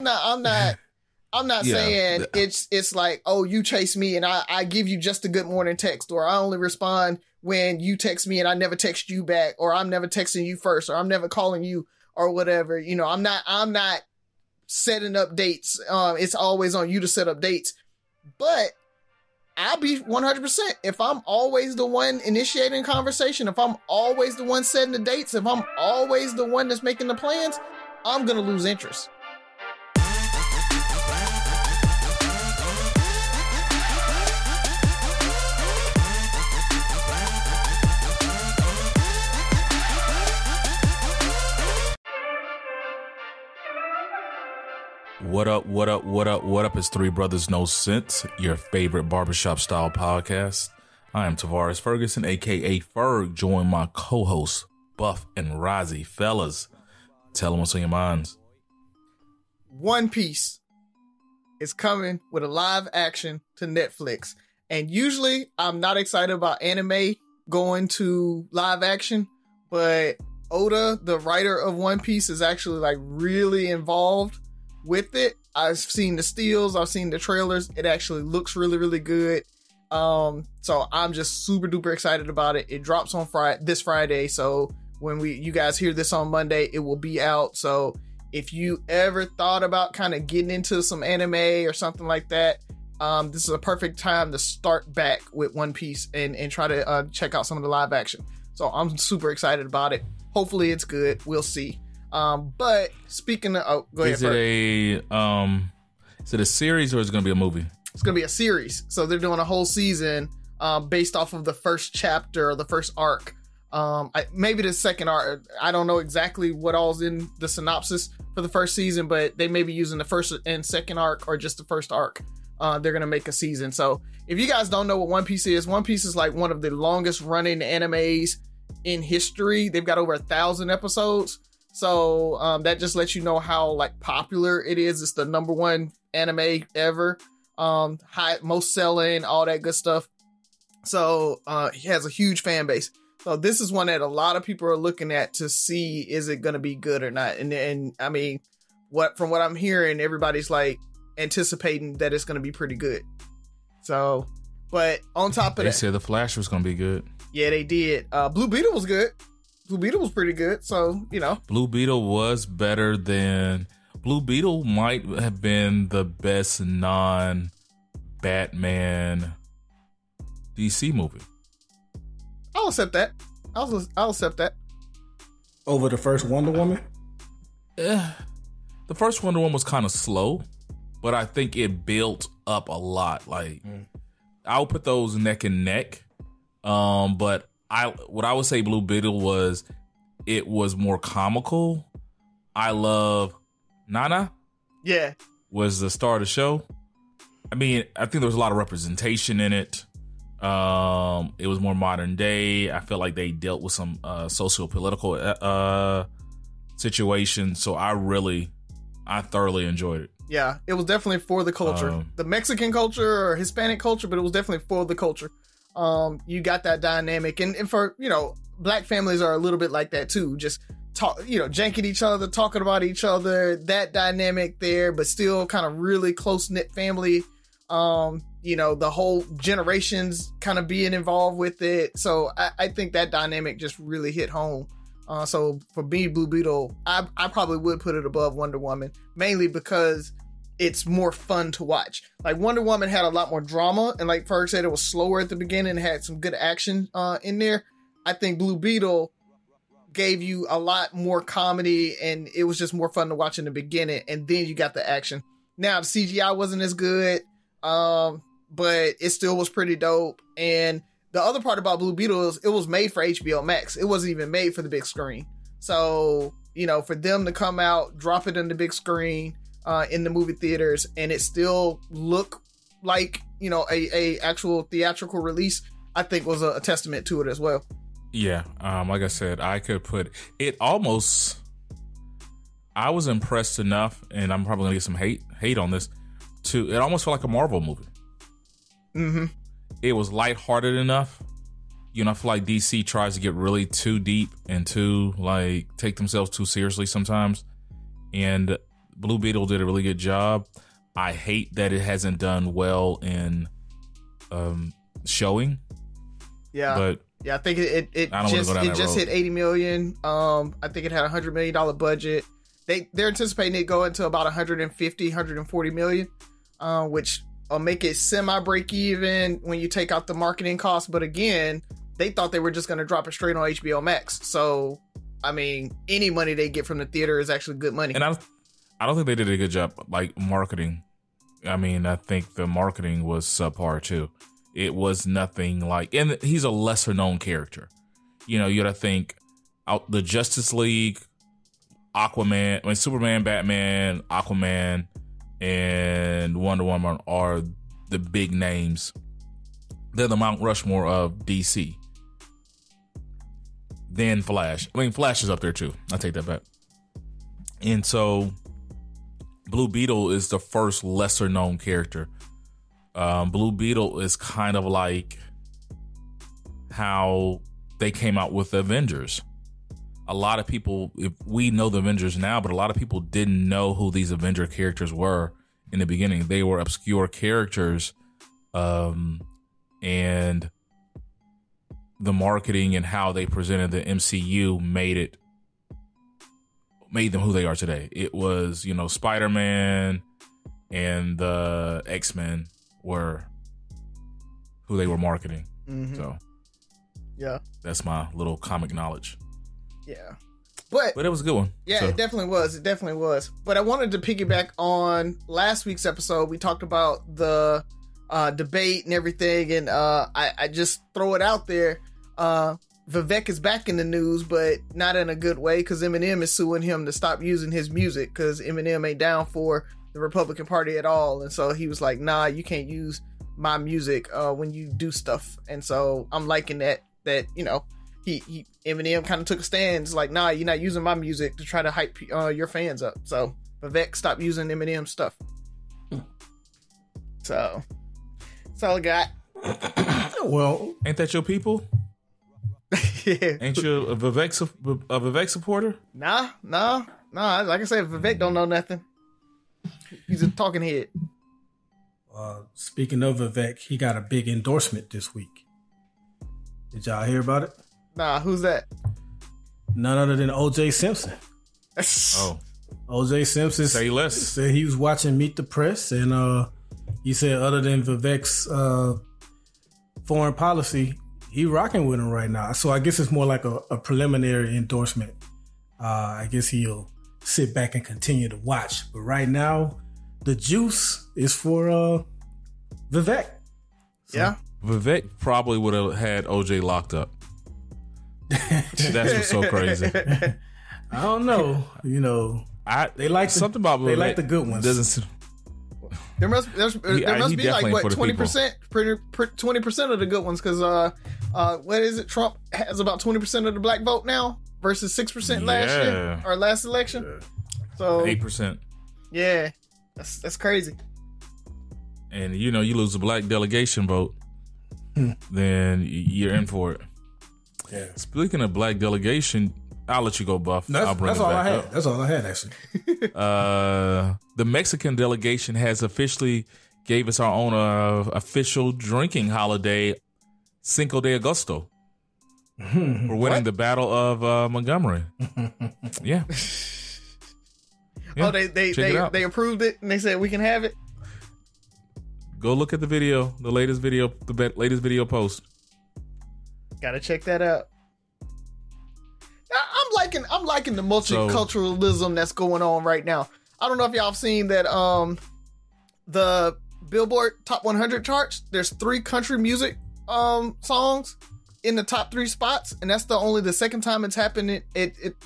No, I'm not saying it's like, oh, you chase me and I give you just a good morning text, or I only respond when you text me and I never text you back, or I'm never texting you first, or I'm never calling you or whatever. You know, I'm not setting up dates. It's always on you to set up dates, but I'll be 100%. If I'm always the one initiating conversation, if I'm always the one setting the dates, if I'm always the one that's making the plans, I'm going to lose interest. What up, what up, what up, what up? It's Three Brothers No Sense, your favorite barbershop style podcast. I am Tavares Ferguson, aka Ferg, joined my co-hosts Buff and Rozzy. Fellas, tell them what's on your minds. One Piece is coming with a live action to Netflix. And usually I'm not excited about anime going to live action, but Oda, the writer of One Piece, is actually like really involved with it. I've seen the steals, I've seen the trailers. It actually looks really, really good. So I'm just super duper excited about it. It drops on this Friday. So when you guys hear this on Monday, it will be out. So if you ever thought about kind of getting into some anime or something like that, this is a perfect time to start back with One Piece and try to check out some of the live action. So I'm super excited about it. Hopefully it's good. We'll see. But speaking of, go ahead. Is it a series or is it going to be a movie? It's going to be a series. So they're doing a whole season, based off of the first chapter or the first arc. Maybe the second arc. I don't know exactly what all's in the synopsis for the first season, but they may be using the first and second arc or just the first arc. They're going to make a season. So if you guys don't know what One Piece is like one of the longest running animes in history. They've got over 1,000 episodes. So that just lets you know how like popular it is. It's the number one anime ever, most selling, all that good stuff. So he has a huge fan base. So this is one that a lot of people are looking at to see, is it going to be good or not? And I mean, from what I'm hearing, everybody's like anticipating that it's going to be pretty good. So, but on top of that, they said the Flash was going to be good. Yeah, they did. Blue Beetle was good. Blue Beetle was pretty good, so, you know. Blue Beetle might have been the best non-Batman DC movie. I'll accept that. I'll accept that. Over the first Wonder Woman? The first Wonder Woman was kind of slow, but I think it built up a lot. Like, I'll put those neck and neck, but... what I would say Blue Beetle was, it was more comical. I love Nana. Yeah. Was the star of the show. I mean, I think there was a lot of representation in it. It was more modern day. I feel like they dealt with some socio-political situations. So I thoroughly enjoyed it. Yeah, it was definitely for the culture. The Mexican culture or Hispanic culture, but it was definitely for the culture. You got that dynamic and for, you know, black families are a little bit like that too. Just janking each other, talking about each other, that dynamic there, but still kind of really close knit family. You know, the whole generations kind of being involved with it. So I think that dynamic just really hit home. So for me, Blue Beetle, I probably would put it above Wonder Woman, mainly because it's more fun to watch. Like Wonder Woman had a lot more drama, and like Ferg said, it was slower at the beginning and had some good action in there. I think Blue Beetle gave you a lot more comedy, and it was just more fun to watch in the beginning, and then you got the action. Now the CGI wasn't as good, but it still was pretty dope. And the other part about Blue Beetle is it was made for HBO Max. It wasn't even made for the big screen. So, you know, for them to come out, drop it on the big screen, in the movie theaters, and it still look like, you know, a actual theatrical release, I think was a testament to it as well. Yeah, like I said, I could put it almost. I was impressed enough, and I'm probably gonna get some hate on this. It almost felt like a Marvel movie. Mm-hmm. It was lighthearted enough. You know, I feel like DC tries to get really too deep and too like take themselves too seriously sometimes, and Blue Beetle did a really good job. I hate that it hasn't done well in showing. Yeah. But yeah, I think it just hit 80 million. I think it had $100 million budget. They're anticipating it going to about 150, 140 million, which will make it semi break even when you take out the marketing costs. But again, they thought they were just going to drop it straight on HBO Max. So, I mean, any money they get from the theater is actually good money. And I don't think they did a good job, like marketing. I mean, I think the marketing was subpar too. It was nothing like, and he's a lesser known character. You know, you got to think out the Justice League, Aquaman, I mean, Superman, Batman, Aquaman, and Wonder Woman are the big names. They're the Mount Rushmore of DC. Then Flash. I mean, Flash is up there too. I take that back. And so Blue Beetle is the first lesser known character. Blue Beetle is kind of like how they came out with the Avengers. A lot of people, if we know the Avengers now, but a lot of people didn't know who these Avenger characters were in the beginning. They were obscure characters. And the marketing and how they presented the MCU made them who they are today. It was, you know, Spider-Man and the X-Men were who they were marketing. Mm-hmm. So yeah, that's my little comic knowledge. Yeah, but it was a good one. Yeah, so. It definitely was. But I wanted to piggyback on last week's episode. We talked about the debate and everything, and I just throw it out there. Vivek is back in the news, but not in a good way, because Eminem is suing him to stop using his music, because Eminem ain't down for the Republican Party at all. And so he was like, nah, you can't use my music when you do stuff. And so I'm liking that, you know, Eminem kind of took a stand. It's like, nah, you're not using my music to try to hype your fans up. So Vivek stopped using Eminem stuff. So that's all I got. Well, ain't that your people? Yeah. Ain't you a Vivek supporter? Nah. Like I said, Vivek don't know nothing. He's a talking head. Speaking of Vivek, he got a big endorsement this week. Did y'all hear about it? Nah, who's that? None other than OJ Simpson. Oh, OJ Simpson said he was watching Meet the Press, and he said other than Vivek's foreign policy, he rocking with him right now. So I guess it's more like a preliminary endorsement. I guess he'll sit back and continue to watch. But right now, the juice is for Vivek. So, yeah, Vivek probably would have had OJ locked up. That's what's so crazy. I don't know. You know, they like something about Vivek. They like the good ones. Doesn't. There must be like what 20%, 20% of the good ones, because what is it? Trump has about 20% of the black vote now versus 6% last year or last election. Yeah. So 8%. Yeah, that's crazy. And you know, you lose a black delegation vote, then you're in for it. Yeah. Speaking of black delegation, I'll let you go, Buff. That's all I had, actually. The Mexican delegation has officially gave us our own official drinking holiday, Cinco de Agosto. We're winning the Battle of Montgomery. Yeah. Yeah. Oh, they approved it, and they said we can have it. Go look at the video, the latest video post. Gotta check that out. I'm liking the multiculturalism that's going on right now. I don't know if y'all have seen that the Billboard Top 100 charts. There's 3 country music songs in the top 3 spots, and that's the second time it's happened.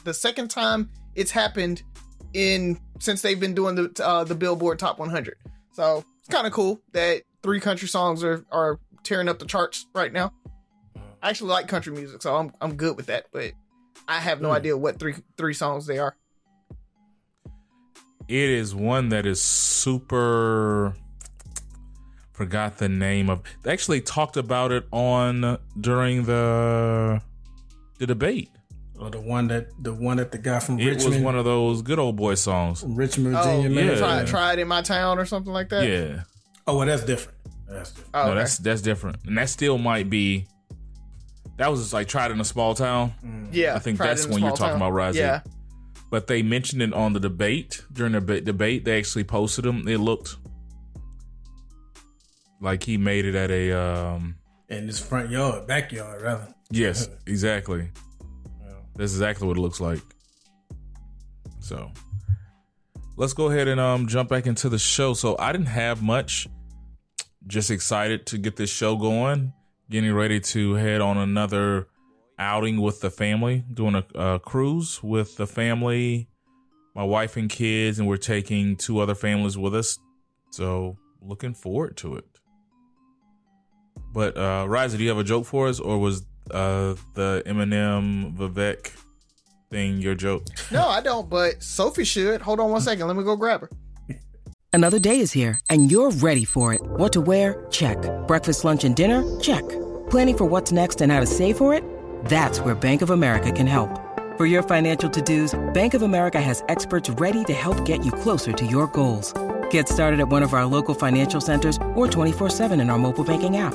The second time it's happened since they've been doing the Billboard Top 100. So it's kind of cool that 3 country songs are tearing up the charts right now. I actually like country music, so I'm good with that. But I have no idea what three songs they are. It is one that is super. Forgot the name of. They actually talked about it during the debate. Or the one that the guy from Richmond. It was one of those good old boy songs. Richmond, Virginia. Oh, yeah. Try it in my town or something like that? Yeah. Oh, well, that's different. Oh, no, okay. That's different. And that still might be... That was just like Tried in a Small Town. Mm. Yeah. I think that's when you're talking about Rozzy. Yeah. But they mentioned it on the debate. During the debate, they actually posted them. It looked like he made it at a... in his front yard, backyard, rather. Yes, exactly. That's exactly what it looks like. So let's go ahead and jump back into the show. So I didn't have much. Just excited to get this show going. Getting ready to head on another outing with the family. Doing a cruise with the family, my wife and kids. And we're taking two other families with us. So looking forward to it. But Rozzy, do you have a joke for us? Or was... the Eminem Vivek thing your joke? No, I don't, but Sophie should. Hold on one second. Let me go grab her. Another day is here and you're ready for it. What to wear? Check. Breakfast, lunch, and dinner? Check. Planning for what's next and how to save for it? That's where Bank of America can help. For your financial to-dos, Bank of America has experts ready to help get you closer to your goals. Get started at one of our local financial centers or 24/7 in our mobile banking app.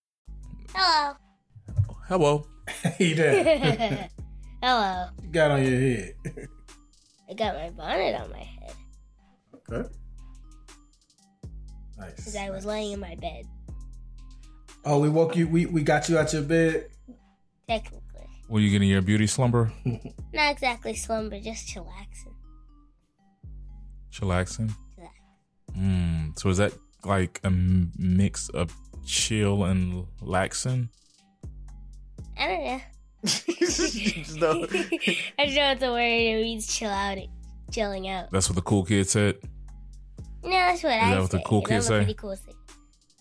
Hello. Hello. He did. Hello. You got on your head. I got my bonnet on my head. Okay. Nice. Because I was laying in my bed. Oh, we woke you. We got you out your bed. Technically. Were you getting your beauty slumber? Not exactly slumber, just chillaxing. Chillaxing. Chillaxing. So is that like a mix of chill and laxing? I don't know. I just know what the word it means. Chill out, chilling out. That's what the cool kid said. No, that's what I say. Is that what the cool kid say? I'm a pretty cool kid.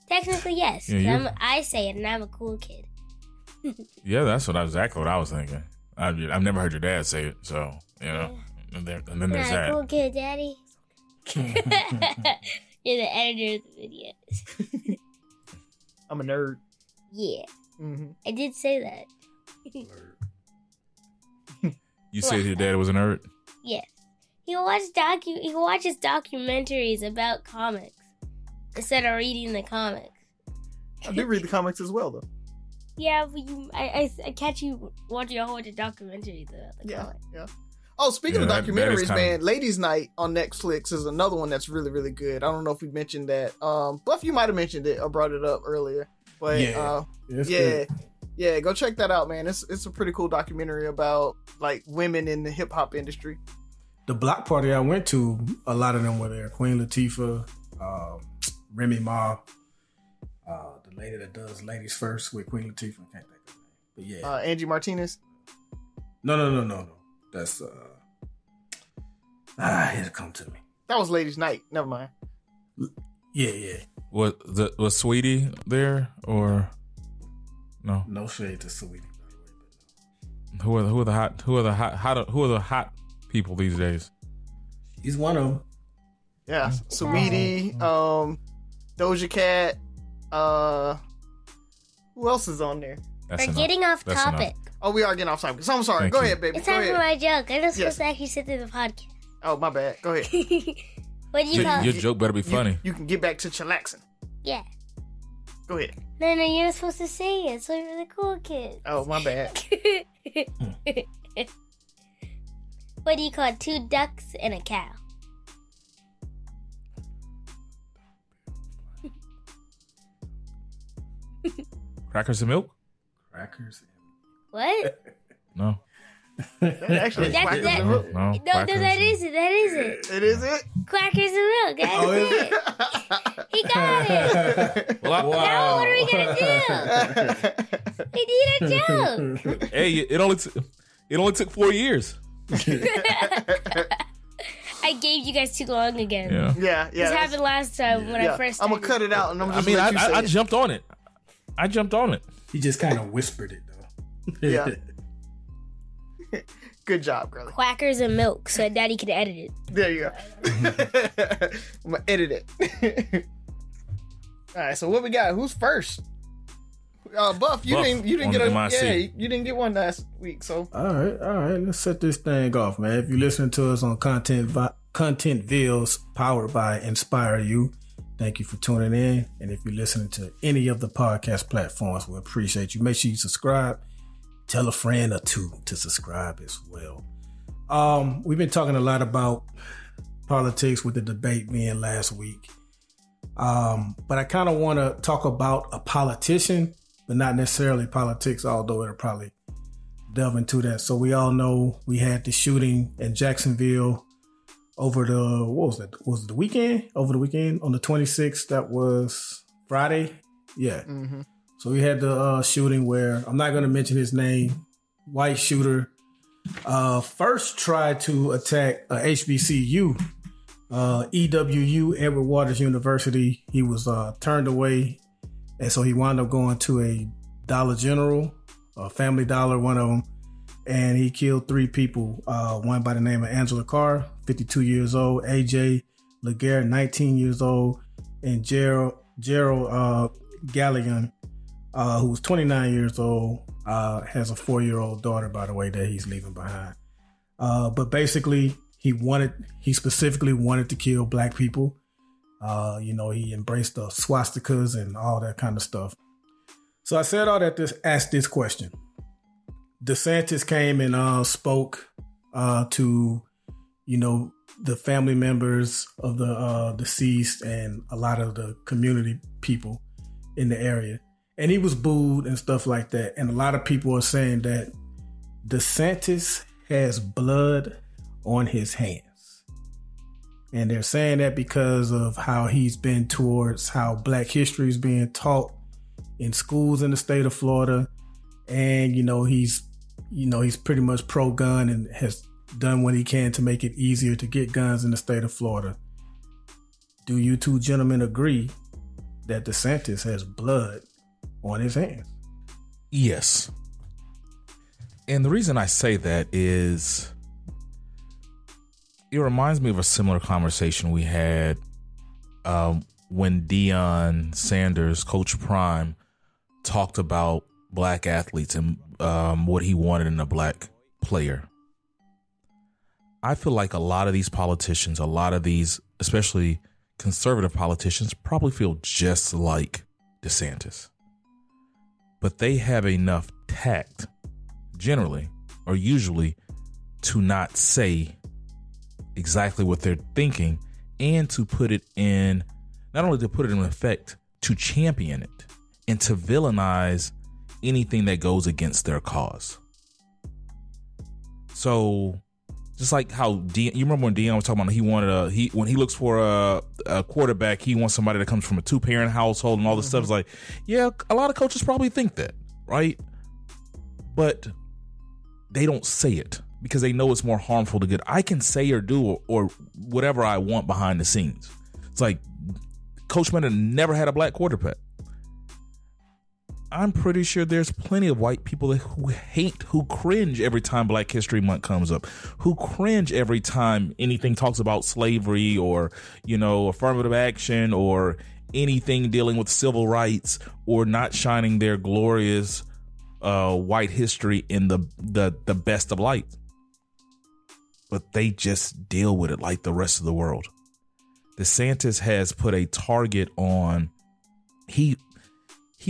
Technically, yes. Yeah, I say it, and I'm a cool kid. Yeah, that's exactly what I was thinking. I've never heard your dad say it, so you know. Yeah. And then there's that. Cool kid, daddy. You're the editor of the videos. I'm a nerd. Yeah. Mm-hmm. I did say that. Nerd. You said your dad was a nerd? Yes. He watches documentaries about comics instead of reading the comics. I do read the comics as well, though. Yeah, but I catch you watching a whole bunch of documentaries about the comics. Yeah. Oh, speaking of documentaries, man, Ladies Night on Netflix is another one that's really, really good. I don't know if we mentioned that. Buff, you might have mentioned it or brought it up earlier. But go check that out, man. It's a pretty cool documentary about like women in the hip hop industry. The block party I went to, a lot of them were there. Queen Latifah, Remy Ma, the lady that does Ladies First with Queen Latifah. I can't think of her name. But yeah. Angie Martinez? No. That's it'll come to me. That was Ladies Night. Never mind. Yeah. Was Saweetie there or no? No shade to Saweetie. Who are the hot people these days? He's one of them. Yeah, Saweetie, Doja Cat. Who else is on there? That's enough. We're getting off topic. Oh, we are getting off topic. So I'm sorry. Go ahead, baby. It's time for my joke. I'm not supposed to actually sit through the podcast. Oh, my bad. Go ahead. What do you call it? Your joke better be funny. You can get back to chillaxing. Yeah. Go ahead. No, you're not supposed to say it. It's only for the cool kids. Oh, my bad. What do you call two ducks and a cow? Crackers and milk? Crackers and milk. What? No. Actually, that isn't. That is it. It is it. Quack isn't real, guys. Oh, is it? He got it. Wow. Now what are we going to do? We need a joke. Hey, it only took 4 years. I gave you guys too long again. Yeah. This happened last time when I first started. I'm going to cut it out. And I'm just I jumped on it. He just kind of whispered it, though. Yeah. Good job, brother. Quackers and milk, so Daddy could edit it. There you go. I'm going to edit it. All right, so what we got? Who's first? Buff, you didn't get one last week, so. All right, let's set this thing off, man. If you listen to us on Contentvilles, powered by Inspire You, thank you for tuning in. And if you're listening to any of the podcast platforms, we appreciate you. Make sure you subscribe. Tell a friend or two to subscribe as well. We've been talking a lot about politics with the debate being last week. But I kind of want to talk about a politician, but not necessarily politics, although it'll probably delve into that. So we all know we had the shooting in Jacksonville Over the weekend on the 26th, that was Friday. Yeah. Mm-hmm. So we had the shooting where, I'm not going to mention his name, white shooter, first tried to attack HBCU, EWU, Edward Waters University. He was turned away. And so he wound up going to a Dollar General, a Family Dollar, one of them. And he killed three people, one by the name of Angela Carr, 52 years old, AJ Laguerre, 19 years old, and Gerald Gallion, who was 29 years old, has a 4-year-old daughter, by the way, that he's leaving behind. But basically, he specifically wanted to kill black people. He embraced the swastikas and all that kind of stuff. So I said all that to ask this question. DeSantis came and spoke to, the family members of the deceased and a lot of the community people in the area. And he was booed and stuff like that. And a lot of people are saying that DeSantis has blood on his hands. And they're saying that because of how he's been towards how black history is being taught in schools in the state of Florida. And, he's pretty much pro-gun and has done what he can to make it easier to get guns in the state of Florida. Do you two gentlemen agree that DeSantis has blood on his hands? Yes. And the reason I say that is it reminds me of a similar conversation we had when Deion Sanders, Coach Prime, talked about black athletes and what he wanted in a black player. I feel like a lot of these politicians, especially conservative politicians, probably feel just like DeSantis. But they have enough tact, generally or usually, to not say exactly what they're thinking and to put it in, not only to put it in effect, to champion it and to villainize anything that goes against their cause. So just like how you remember when Deion was talking about when he looks for a quarterback, he wants somebody that comes from a 2-parent household and all this stuff. It's like, yeah, a lot of coaches probably think that, right? But they don't say it because they know it's more harmful to good. I can say or do or whatever I want behind the scenes. It's like Coach Manning never had a black quarterback. I'm pretty sure there's plenty of white people who cringe every time Black History Month comes up, who cringe every time anything talks about slavery or, affirmative action or anything dealing with civil rights or not shining their glorious white history in the best of light. But they just deal with it like the rest of the world. DeSantis has put a target on. He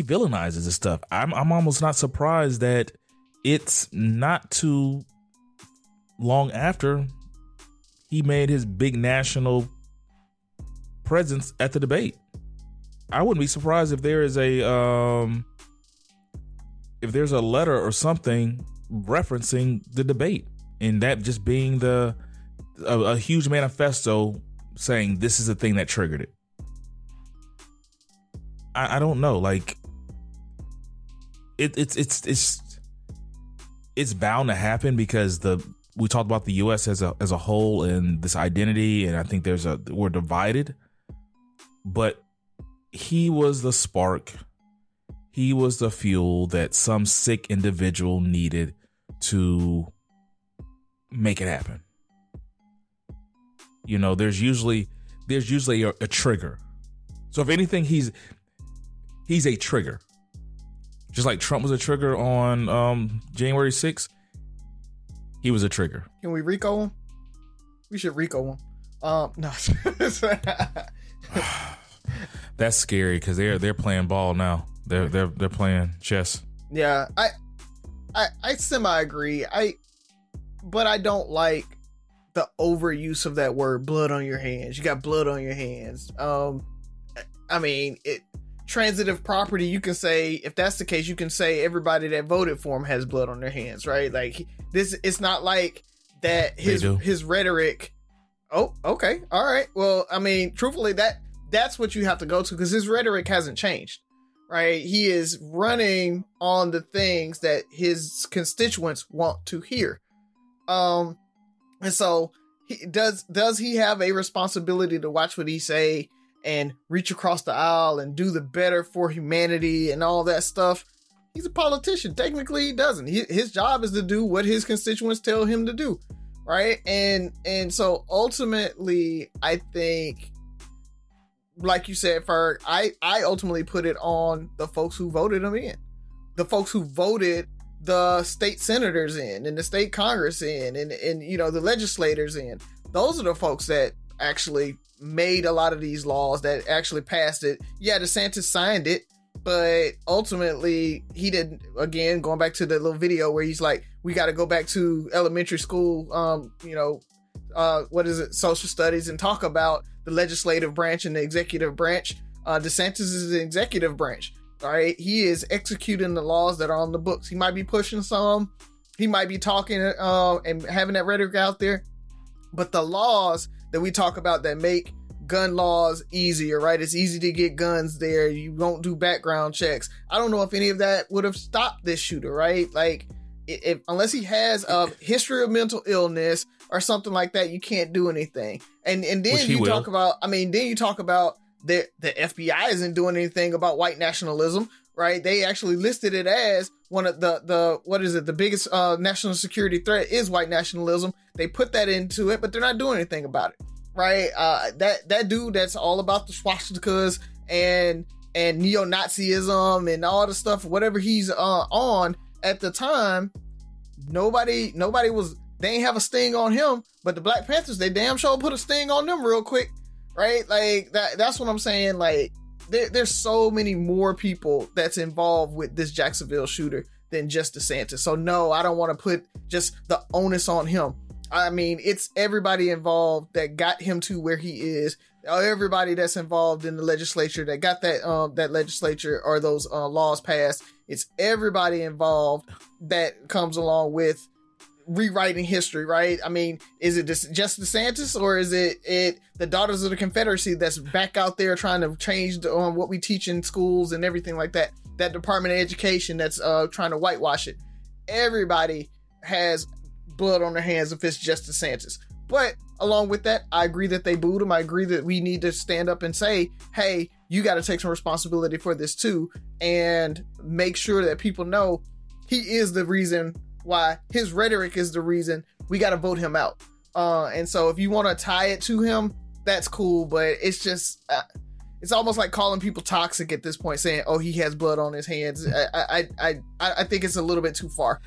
villainizes this stuff. I'm almost not surprised that it's not too long after he made his big national presence at the debate. I wouldn't be surprised if there is a letter or something referencing the debate and that just being a huge manifesto saying this is the thing that triggered it. I don't know. Like it's bound to happen because we talked about the U.S. as a whole and this identity, and I think we're divided. But he was the spark. He was the fuel that some sick individual needed to make it happen. You know, there's usually a trigger. So if anything, he's a trigger. Just like Trump was a trigger on January 6th. He was a trigger. Can we RICO him? We should RICO him. No. That's scary because they're playing ball now. They're playing chess. Yeah, I semi agree. But I don't like the overuse of that word, blood on your hands. You got blood on your hands. I mean, transitive property, you can say, if that's the case, you can say everybody that voted for him has blood on their hands, right? Like this, it's not like that his rhetoric. Oh, okay. All right. Well, I mean, truthfully, that's what you have to go to because his rhetoric hasn't changed, right? He is running on the things that his constituents want to hear. And so does he have a responsibility to watch what he say and reach across the aisle and do the better for humanity and all that stuff? He's a politician. Technically, he doesn't. His job is to do what his constituents tell him to do, right? And so ultimately, I think, like you said, Ferg, I ultimately put it on the folks who voted him in, the folks who voted the state senators in and the state Congress in and you know, the legislators in. Those are the folks that actually made a lot of these laws, that actually passed it. Yeah, DeSantis signed it, but ultimately he didn't. Again, going back to the little video where he's like, we got to go back to elementary school, social studies, and talk about the legislative branch and the executive branch. DeSantis is the executive branch, all right? He is executing the laws that are on the books. He might be pushing some, he might be talking and having that rhetoric out there, but the laws that we talk about that make gun laws easier, right? It's easy to get guns there. You won't do background checks. I don't know if any of that would have stopped this shooter, right? Like, unless he has a history of mental illness or something like that, you can't do anything. And then you talk about the FBI isn't doing anything about white nationalism, right? They actually listed it as one of the biggest national security threat is white nationalism. They put that into it, but they're not doing anything about it, right? That dude that's all about the swastikas and neo-Nazism and all the stuff, whatever he's on at the time, nobody was. They ain't have a sting on him, but the Black Panthers, they damn sure put a sting on them real quick, right? Like that's what I'm saying. Like, there's so many more people that's involved with this Jacksonville shooter than just DeSantis. So no, I don't want to put just the onus on him. I mean, it's everybody involved that got him to where he is. Everybody that's involved in the legislature that got that legislature or those laws passed. It's everybody involved that comes along with rewriting history, right? I mean, is it just DeSantis, or is it the Daughters of the Confederacy that's back out there trying to change what we teach in schools and everything like that? That Department of Education that's trying to whitewash it. Everybody has blood on their hands if it's just DeSantis. But along with that, I agree that they booed him. I agree that we need to stand up and say, hey, you got to take some responsibility for this too, and make sure that people know he is the reason why. His rhetoric is the reason we got to vote him out. And so if you want to tie it to him, that's cool. But it's just, it's almost like calling people toxic at this point, saying, oh, he has blood on his hands. I think it's a little bit too far.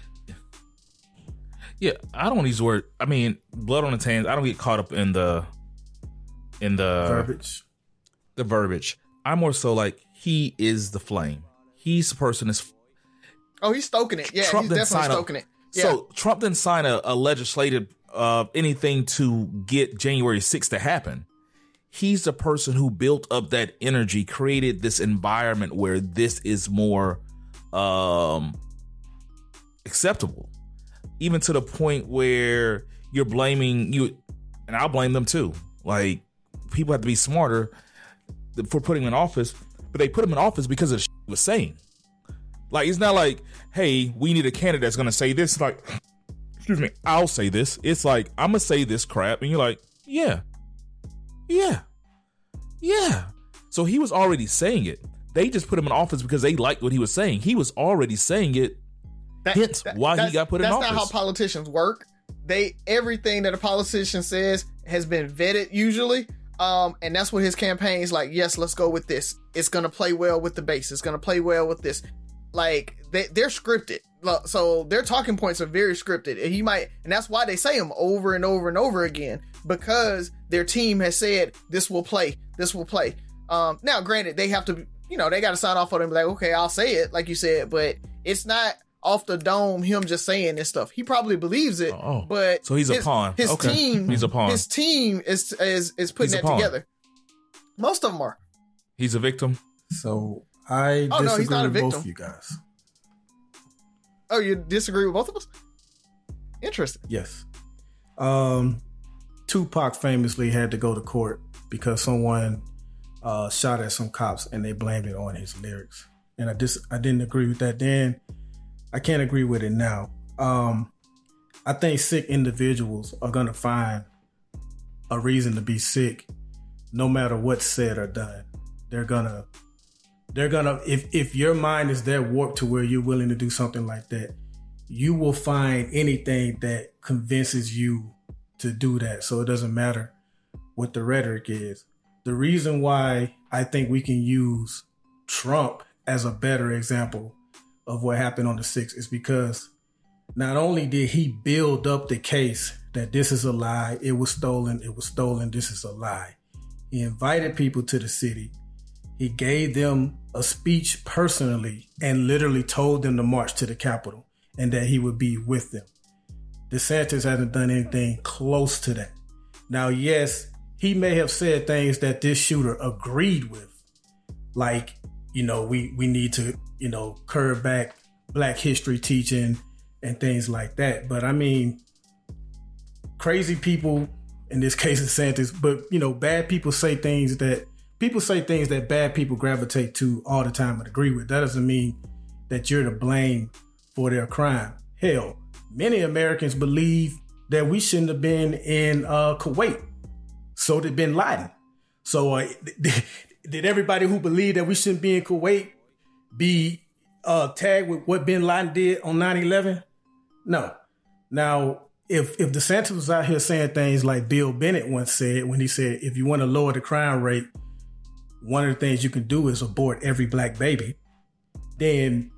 Yeah. I don't use the word. I mean, blood on his hands. I don't get caught up in the verbiage. I'm more so like, he is the flame. He's the person that's. Oh, he's stoking it. Yeah, Trump, he's definitely stoking it. Yeah. So Trump didn't sign a legislative anything to get January 6th to happen. He's the person who built up that energy, created this environment where this is more acceptable, even to the point where you're blaming you. And I'll blame them too. Like, people have to be smarter for putting him in office, but they put him in office because of the shit he was saying. Like, it's not like, hey, we need a candidate that's going to say this. It's like, excuse me, I'll say this. It's like, I'm going to say this crap. And you're like, yeah. So he was already saying it. They just put him in office because they liked what he was saying. He was already saying it. Hence why he got put in office. That's not how politicians work. Everything that a politician says has been vetted usually. And that's what his campaign's like, yes, let's go with this. It's going to play well with the base. It's going to play well with this. Like, they're scripted. So their talking points are very scripted. And that's why they say them over and over and over again, because their team has said, this will play. Now, granted, they have to, they got to sign off on them. Like, okay, I'll say it, like you said, but it's not off the dome, him just saying this stuff. He probably believes it, but so he's a pawn. He's a pawn. His team is putting that together. Most of them are. He's a victim. So I disagree with both of you guys. Oh, you disagree with both of us? Interesting. Yes. Tupac famously had to go to court because someone shot at some cops and they blamed it on his lyrics. And I didn't agree with that then. I can't agree with it now. I think sick individuals are going to find a reason to be sick no matter what's said or done. They're gonna. If your mind is that warped to where you're willing to do something like that, you will find anything that convinces you to do that. So it doesn't matter what the rhetoric is. The reason why I think we can use Trump as a better example of what happened on the 6th is because not only did he build up the case that this is a lie, it was stolen, this is a lie. He invited people to the city. He gave them a speech personally and literally told them to march to the Capitol and that he would be with them. DeSantis hasn't done anything close to that. Now, yes, he may have said things that this shooter agreed with, like, we need to, curb back Black history teaching and things like that. But I mean, crazy people, in this case DeSantis, but bad people say things that bad people gravitate to all the time and agree with. That doesn't mean that you're to blame for their crime. Hell, many Americans believe that we shouldn't have been in Kuwait. So did Bin Laden. So did everybody who believed that we shouldn't be in Kuwait be tagged with what Bin Laden did on 9/11? No. Now, if DeSantis was out here saying things like Bill Bennett once said, when he said, if you want to lower the crime rate, one of the things you can do is abort every Black baby, then,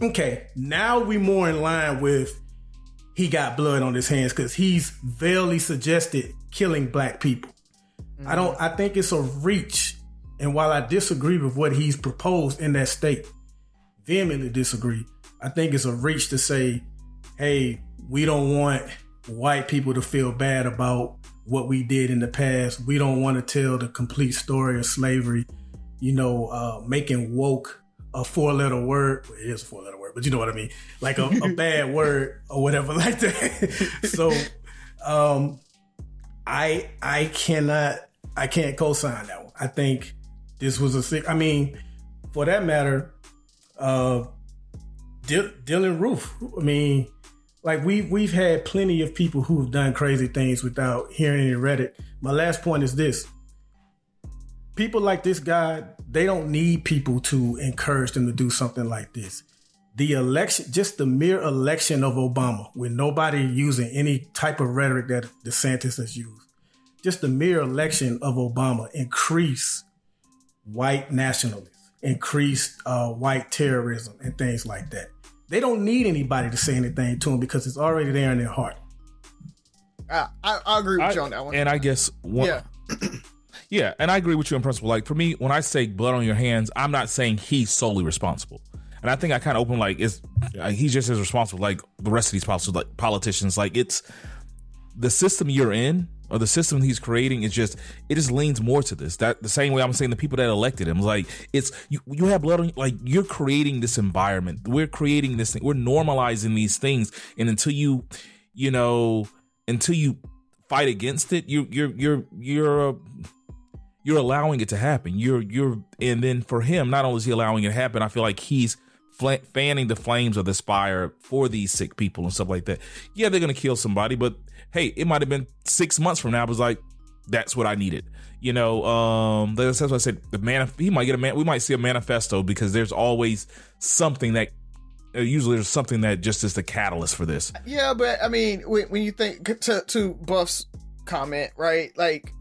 okay, now we more in line with he got blood on his hands because he's vaguely suggested killing Black people. Mm-hmm. I think it's a reach. And while I disagree with what he's proposed in that state, vehemently disagree, I think it's a reach to say, hey, we don't want white people to feel bad about what we did in the past. We don't want to tell the complete story of slavery, making woke a four-letter word. Well, it is a four-letter word, but you know what I mean? Like a bad word or whatever like that. So I can't co-sign that one. I think this was a sick. I mean, for that matter, Dylan Roof. I mean, like we've had plenty of people who've done crazy things without hearing any Reddit. My last point is this: people like this guy, they don't need people to encourage them to do something like this. The election, just the mere election of Obama, with nobody using any type of rhetoric that DeSantis has used, just the mere election of Obama increased white nationalism, increased white terrorism and things like that. They don't need anybody to say anything to them because it's already there in their heart. I agree with you on that one. And I guess one. Yeah. Yeah. And I agree with you in principle. Like for me, when I say blood on your hands, I'm not saying he's solely responsible. And I think I kind of open he's just as responsible like the rest of these politicians. Like it's the system you're in, or the system he's creating it just leans more to this. That the same way I'm saying the people that elected him, like it's you have blood on, like you're creating this environment. We're creating this thing. We're normalizing these things. And until you fight against it, you're allowing it to happen. And then for him, not only is he allowing it to happen, I feel like he's fanning the flames of the fire for these sick people and stuff like that. Yeah, they're gonna kill somebody, but hey, it might have been 6 months from now. It was like, that's what I needed. You know, that's what I said. We might see a manifesto, because there's always something that. Usually there's something that just is the catalyst for this. Yeah, but I mean, when you think to Buff's comment, right? Like,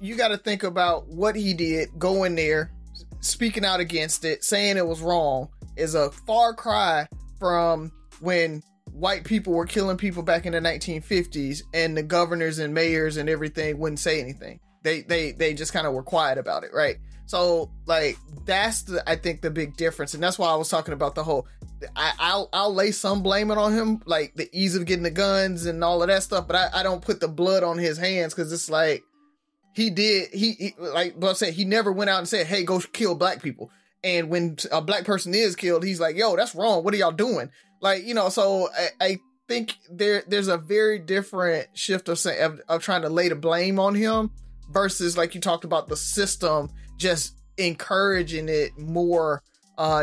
you got to think about what he did, going there, speaking out against it, saying it was wrong, is a far cry from when white people were killing people back in the 1950s and the governors and mayors and everything wouldn't say anything. They just kind of were quiet about it, right? So like, that's I think the big difference. And that's why I was talking about the whole, I'll lay some blaming on him, like the ease of getting the guns and all of that stuff, but I don't put the blood on his hands, because it's like, he like Buff said, he never went out and said, hey, go kill black people. And when a black person is killed, he's like, yo, that's wrong. What are y'all doing? Like, you know, so I think there's a very different shift of trying to lay the blame on him versus, like you talked about, the system just encouraging it more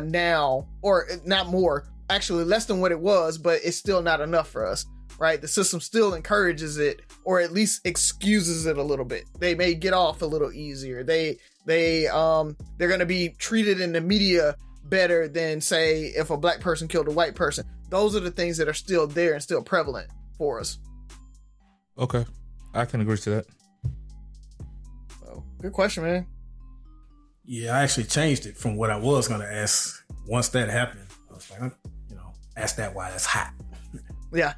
now, or not more, actually less than what it was, but it's still not enough for us, right? The system still encourages it, or at least excuses it a little bit. They may get off a little easier. They're going to be treated in the media better than, say, if a black person killed a white person. Those are the things that are still there and still prevalent for us. Okay. I can agree to that. Good question, man. Yeah, I actually changed it from what I was going to ask. Once that happened, I was like, you know, ask that why that's hot. Yeah.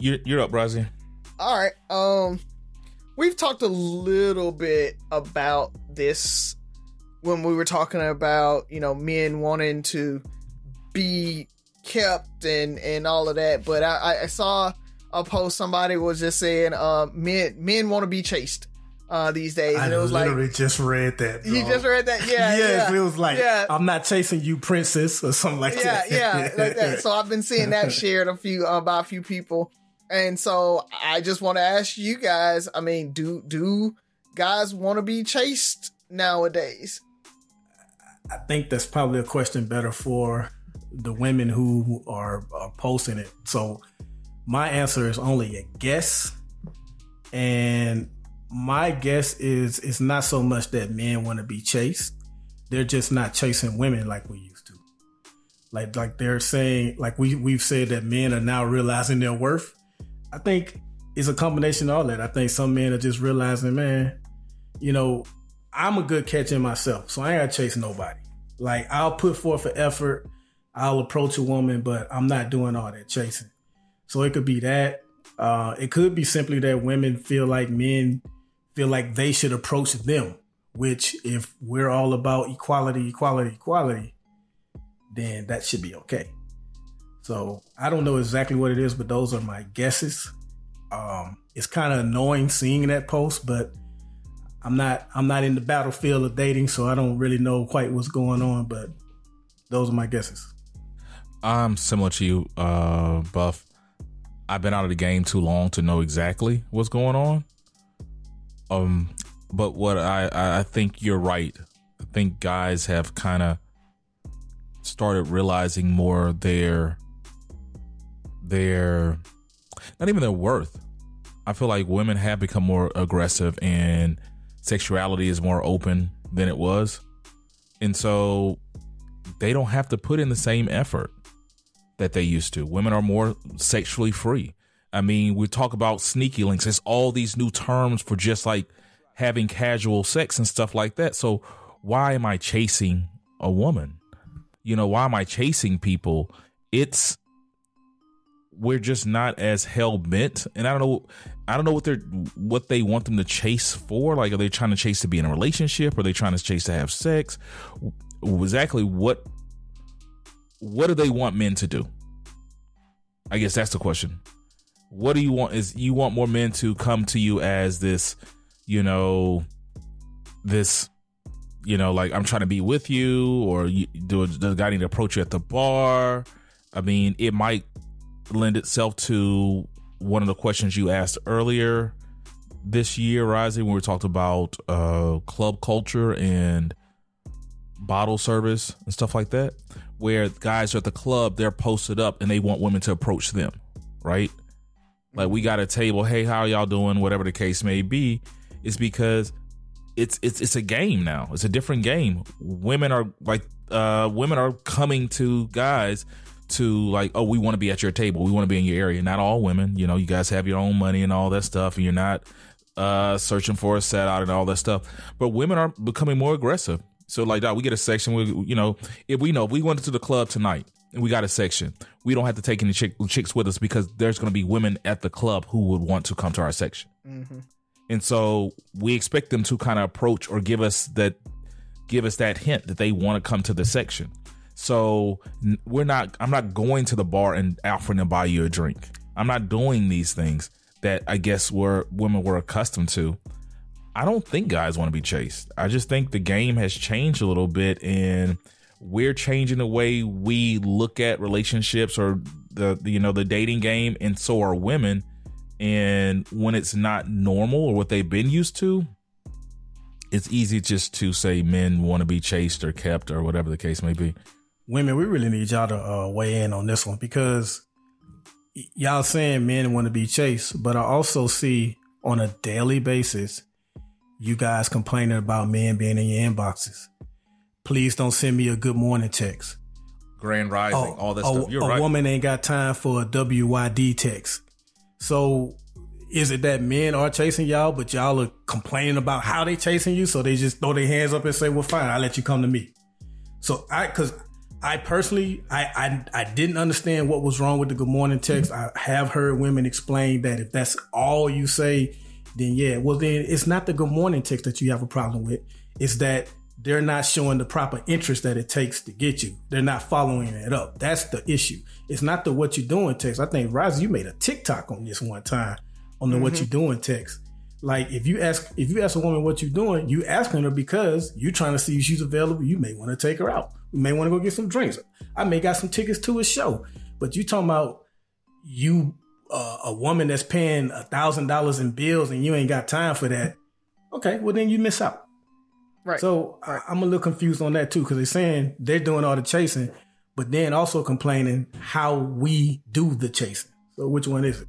You're up, Rozzy. All right. We've talked a little bit about this when we were talking about, you know, men wanting to be kept and all of that. But I saw a post, somebody was just saying, men want to be chased. These days, and it was like, I literally just read that. Bro. You just read that, yeah. It was like, I'm not chasing you, princess, or something like that. Yeah, like that. So I've been seeing that shared by a few people, and so I just want to ask you guys. I mean, do guys want to be chased nowadays? I think that's probably a question better for the women who are posting it. So my answer is only a guess, and. My guess is it's not so much that men want to be chased. They're just not chasing women like we used to. Like they're saying, like we've said that men are now realizing their worth. I think it's a combination of all that. I think some men are just realizing, man, you know, I'm a good catch in myself, so I ain't got to chase nobody. Like, I'll put forth an effort. I'll approach a woman, but I'm not doing all that chasing. So it could be that. It could be simply that women feel like men feel like they should approach them, which if we're all about equality, then that should be okay. So I don't know exactly what it is, but those are my guesses. It's kind of annoying seeing that post, but I'm not in the battlefield of dating, so I don't really know quite what's going on, but those are my guesses. I'm similar to you, Buff. I've been out of the game too long to know exactly what's going on. But what I think you're right. I think guys have kind of started realizing more their not even their worth. I feel like women have become more aggressive and sexuality is more open than it was. And so they don't have to put in the same effort that they used to. Women are more sexually free. I mean, we talk about sneaky links. It's all these new terms for just like having casual sex and stuff like that. So why am I chasing a woman? You know, why am I chasing people? We're just not as hell bent. And I don't know what they want them to chase for. Like, are they trying to chase to be in a relationship? Are they trying to chase to have sex? Exactly what do they want men to do? I guess that's the question. What do you want? Is you want more men to come to you as this, you know, like, I'm trying to be with you, or does the guy need to approach you at the bar? I mean, it might lend itself to one of the questions you asked earlier this year, Rozzy, when we talked about club culture and bottle service and stuff like that, where guys are at the club, they're posted up and they want women to approach them, right? Like, we got a table. Hey, how y'all doing? Whatever the case may be. It's because it's a game now. It's a different game. Women are like, women are coming to guys to like, oh, we want to be at your table. We want to be in your area. Not all women, you know, you guys have your own money and all that stuff, and you're not searching for a set out and all that stuff. But women are becoming more aggressive. So like that, we get a section where, you know, if we went to the club tonight and we got a section, we don't have to take any chicks with us, because there's going to be women at the club who would want to come to our section. Mm-hmm. And so we expect them to kind of approach or give us that hint that they want to come to the section. So I'm not going to the bar and offering to buy you a drink. I'm not doing these things that I guess women were accustomed to. I don't think guys want to be chased. I just think the game has changed a little bit, and we're changing the way we look at relationships or the dating game. And so are women. And when it's not normal or what they've been used to, it's easy just to say men want to be chased or kept or whatever the case may be. Women, we really need y'all to weigh in on this one, because y'all saying men want to be chased, but I also see on a daily basis you guys complaining about men being in your inboxes. Please don't send me a good morning text. Grand rising, all that stuff. You're right. A woman ain't got time for a WYD text. So is it that men are chasing y'all, but y'all are complaining about how they chasing you, so they just throw their hands up and say, well, fine, I'll let you come to me? So I personally didn't understand what was wrong with the good morning text. Mm-hmm. I have heard women explain that if that's all you say, then yeah, well, then it's not the good morning text that you have a problem with. It's that they're not showing the proper interest that it takes to get you. They're not following it up. That's the issue. It's not the what you doing text. I think, Rozzy, you made a TikTok on this one time on the what you doing text. Like, if you ask a woman what you doing, you asking her because you trying to see if she's available. You may want to take her out. You may want to go get some drinks. I may got some tickets to a show. But you talking about a woman that's paying $1,000 in bills and you ain't got time for that. Okay, well, then you miss out. Right. So I'm a little confused on that too, because they're saying they're doing all the chasing, but then also complaining how we do the chasing. So which one is it?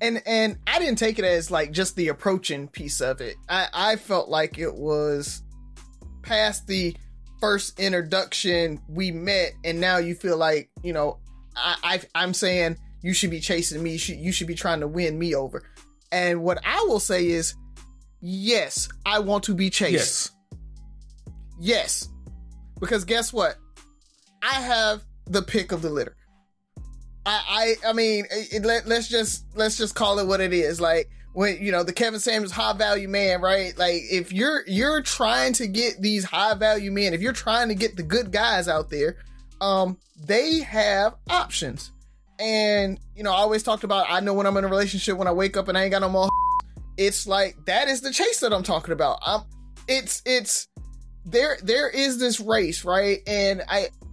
And I didn't take it as like just the approaching piece of it. I felt like it was past the first introduction, we met, and now you feel like, you know, I'm saying you should be chasing me. You should be trying to win me over. And what I will say is, yes, I want to be chased. Yes. Because guess what? I have the pick of the litter. Let's just call it what it is. Like, when, you know, the Kevin Samuels high value man, right? Like, if you're trying to get these high value men, if you're trying to get the good guys out there, they have options. And, you know, I always talked about, I know when I'm in a relationship, when I wake up and I ain't got no more, it's like, that is the chase that I'm talking about. There is this race, right? And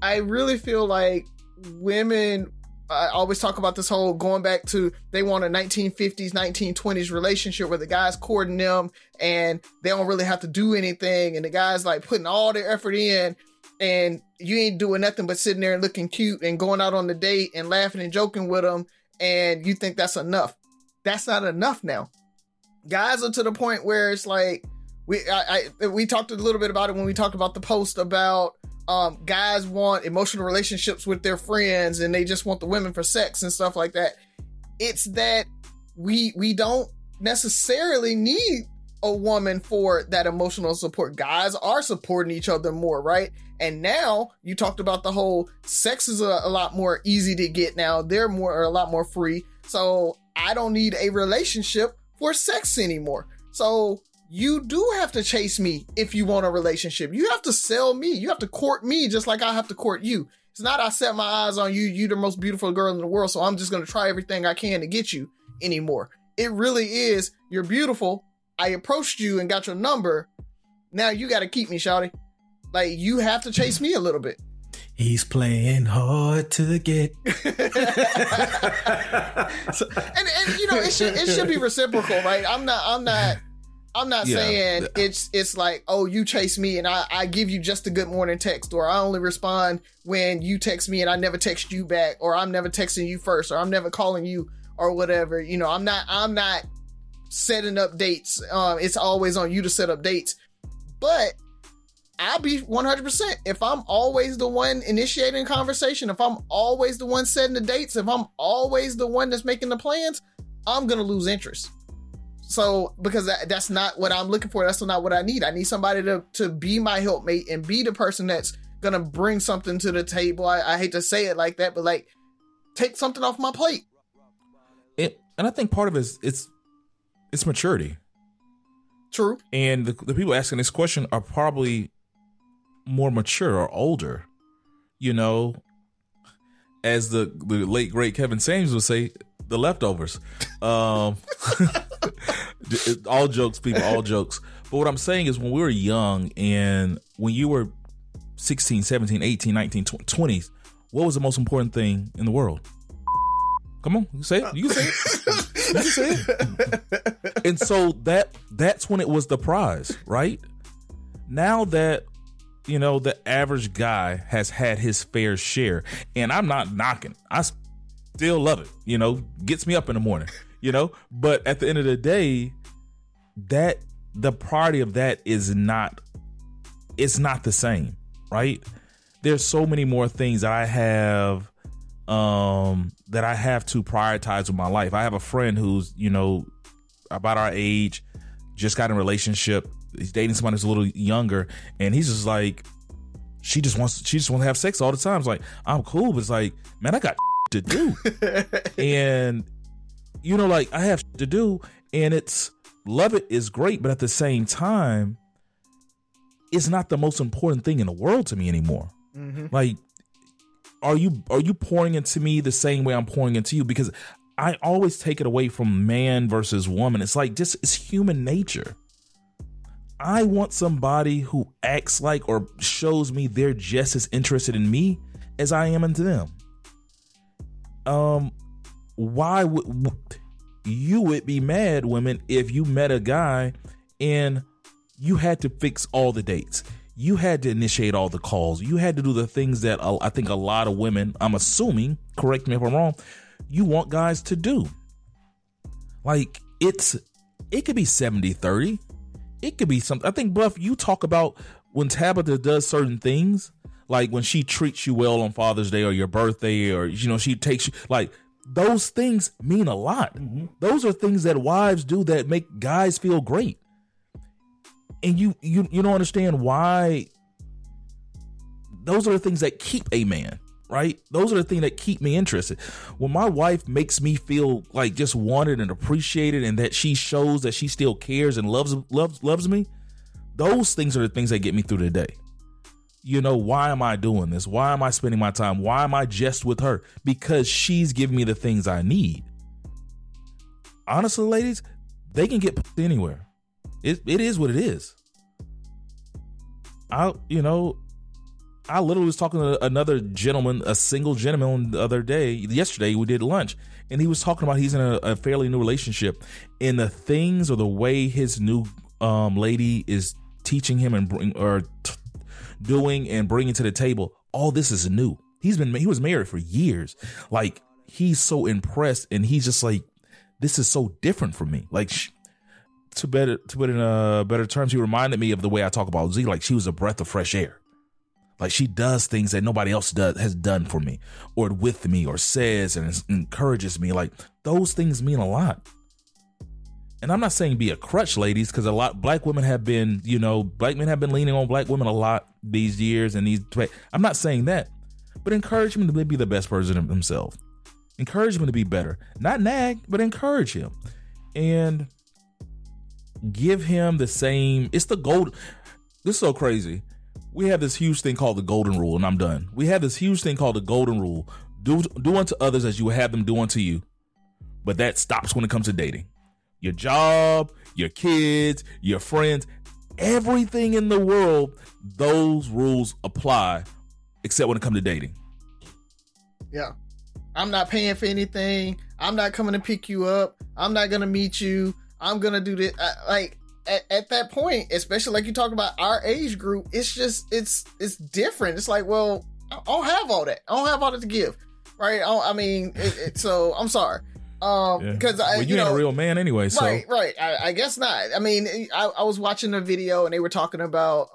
I really feel like women, I always talk about this whole going back to, they want a 1950s, 1920s relationship where the guy's courting them and they don't really have to do anything. And the guy's like putting all their effort in and you ain't doing nothing but sitting there and looking cute and going out on the date and laughing and joking with them. And you think that's enough. That's not enough now. Guys are to the point where it's like, we talked a little bit about it when we talked about the post about guys want emotional relationships with their friends and they just want the women for sex and stuff like that. It's that we don't necessarily need a woman for that emotional support. Guys are supporting each other more, right? And now you talked about the whole sex is a lot more easy to get now. They're a lot more free. So I don't need a relationship for sex anymore. So you do have to chase me if you want a relationship. You have to sell me. You have to court me just like I have to court you. It's not I set my eyes on you. You're the most beautiful girl in the world, so I'm just going to try everything I can to get you anymore. It really is, you're beautiful. I approached you and got your number. Now you got to keep me, shawty. Like, you have to chase me a little bit. He's playing hard to get. So, and you know, it should be reciprocal, right? I'm not yeah. saying it's like, oh, you chase me and I give you just a good morning text, or I only respond when you text me and I never text you back, or I'm never texting you first, or I'm never calling you or whatever. You know, I'm not setting up dates. It's always on you to set up dates, but I'll be 100%. If I'm always the one initiating conversation, if I'm always the one setting the dates, if I'm always the one that's making the plans, I'm going to lose interest. So, because that's not what I'm looking for. That's not what I need. I need somebody to be my helpmate and be the person that's going to bring something to the table. I hate to say it like that, but like, take something off my plate. And I think part of it is it's maturity. True. And the people asking this question are probably more mature or older, you know, as the late great Kevin Samuels would say, the leftovers. All jokes, people, all jokes. But what I'm saying is, when we were young and when you were 16, 17, 18, 19, 20s, what was the most important thing in the world? Come on, you say it. You say it. You say it. And so that's when it was the prize, right? Now that, you know, the average guy has had his fair share, and I'm not knocking. I still love it. You know, gets me up in the morning. You know, but at the end of the day, that the priority of that is not, it's not the same, right? There's so many more things that I have. That I have to prioritize with my life. I have a friend who's, you know, about our age, just got in a relationship. He's dating somebody who's a little younger, and he's just like, she just wants to have sex all the time. It's like, I'm cool, but it's like, man, I got to do. And, you know, like, I have to do, and it's, love it is great, but at the same time, it's not the most important thing in the world to me anymore. Mm-hmm. Like, Are you pouring into me the same way I'm pouring into you? Because I always take it away from man versus woman. It's like, just, it's human nature. I want somebody who acts like or shows me they're just as interested in me as I am into them. Why would you would be mad, women, if you met a guy and you had to fix all the dates? You had to initiate all the calls. You had to do the things that I think a lot of women, I'm assuming, correct me if I'm wrong, you want guys to do. Like, it could be 70-30. It could be something. I think, Buff, you talk about when Tabitha does certain things, like when she treats you well on Father's Day or your birthday, or, you know, she takes you, like, those things mean a lot. Mm-hmm. Those are things that wives do that make guys feel great. And you don't understand why those are the things that keep a man, right? Those are the things that keep me interested. When my wife makes me feel like just wanted and appreciated, and that she shows that she still cares and loves me, those things are the things that get me through the day. You know, why am I doing this? Why am I spending my time? Why am I just with her? Because she's giving me the things I need. Honestly, ladies, they can get anywhere. It is what it is. I literally was talking to another gentleman, a single gentleman, yesterday we did lunch, and he was talking about he's in a fairly new relationship, and the things or the way his new lady is teaching him and doing and bringing to the table. All this is new. He was married for years. Like, he's so impressed, and he's just like, this is so different from me. Like, to put it in better terms, he reminded me of the way I talk about Z. Like, she was a breath of fresh air. Like, she does things that nobody else has done for me, or with me, or says and encourages me. Like, those things mean a lot. And I'm not saying be a crutch, ladies, because a lot black men have been leaning on black women a lot these years. I'm not saying that, but encourage him to be the best version of himself. Encourage him to be better, not nag, but encourage him. And give him the same. It's the gold. This is so crazy. We have this huge thing called the golden rule, and I'm done. We have this huge thing called the golden rule. Do unto others as you would have them do unto you. But that stops when it comes to dating. Your job, your kids, your friends, everything in the world, those rules apply. except when it comes to dating. Yeah. I'm not paying for anything. I'm not coming to pick you up. I'm not going to meet you. I'm going to do this. At that point, especially like you talk about our age group, it's just, it's different. It's like, well, I don't have all that. I don't have all that to give. Right. So I'm sorry. Because you know, ain't a real man anyway. Right. So. Right. I guess not. I mean, I was watching a video and they were talking about,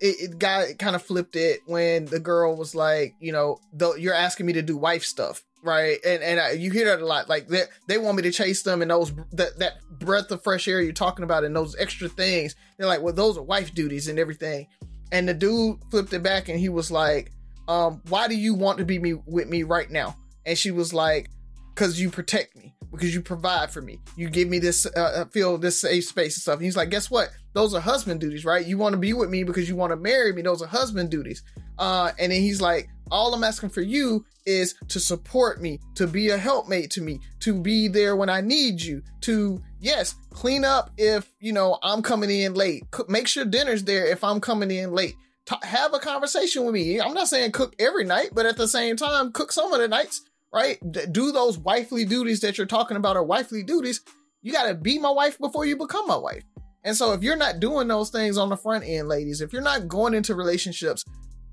it kind of flipped it when the girl was like, you know, you're asking me to do wife stuff. Right. And you hear that a lot. Like they want me to chase them and those, that breath of fresh air you're talking about and those extra things. They're like, well, those are wife duties and everything. And the dude flipped it back and he was like, why do you want to be with me right now? And she was like, because you protect me, because you provide for me. You give me this, feel this safe space and stuff. And he's like, guess what? Those are husband duties, right? You want to be with me because you want to marry me. Those are husband duties. And then he's like, all I'm asking for you is to support me, to be a helpmate to me, to be there when I need you, to, yes, clean up if, you know, I'm coming in late. Make sure dinner's there if I'm coming in late. Have a conversation with me. I'm not saying cook every night, but at the same time, cook some of the nights, right? Do those wifely duties that you're talking about are wifely duties. You got to be my wife before you become my wife. And so if you're not doing those things on the front end, ladies, if you're not going into relationships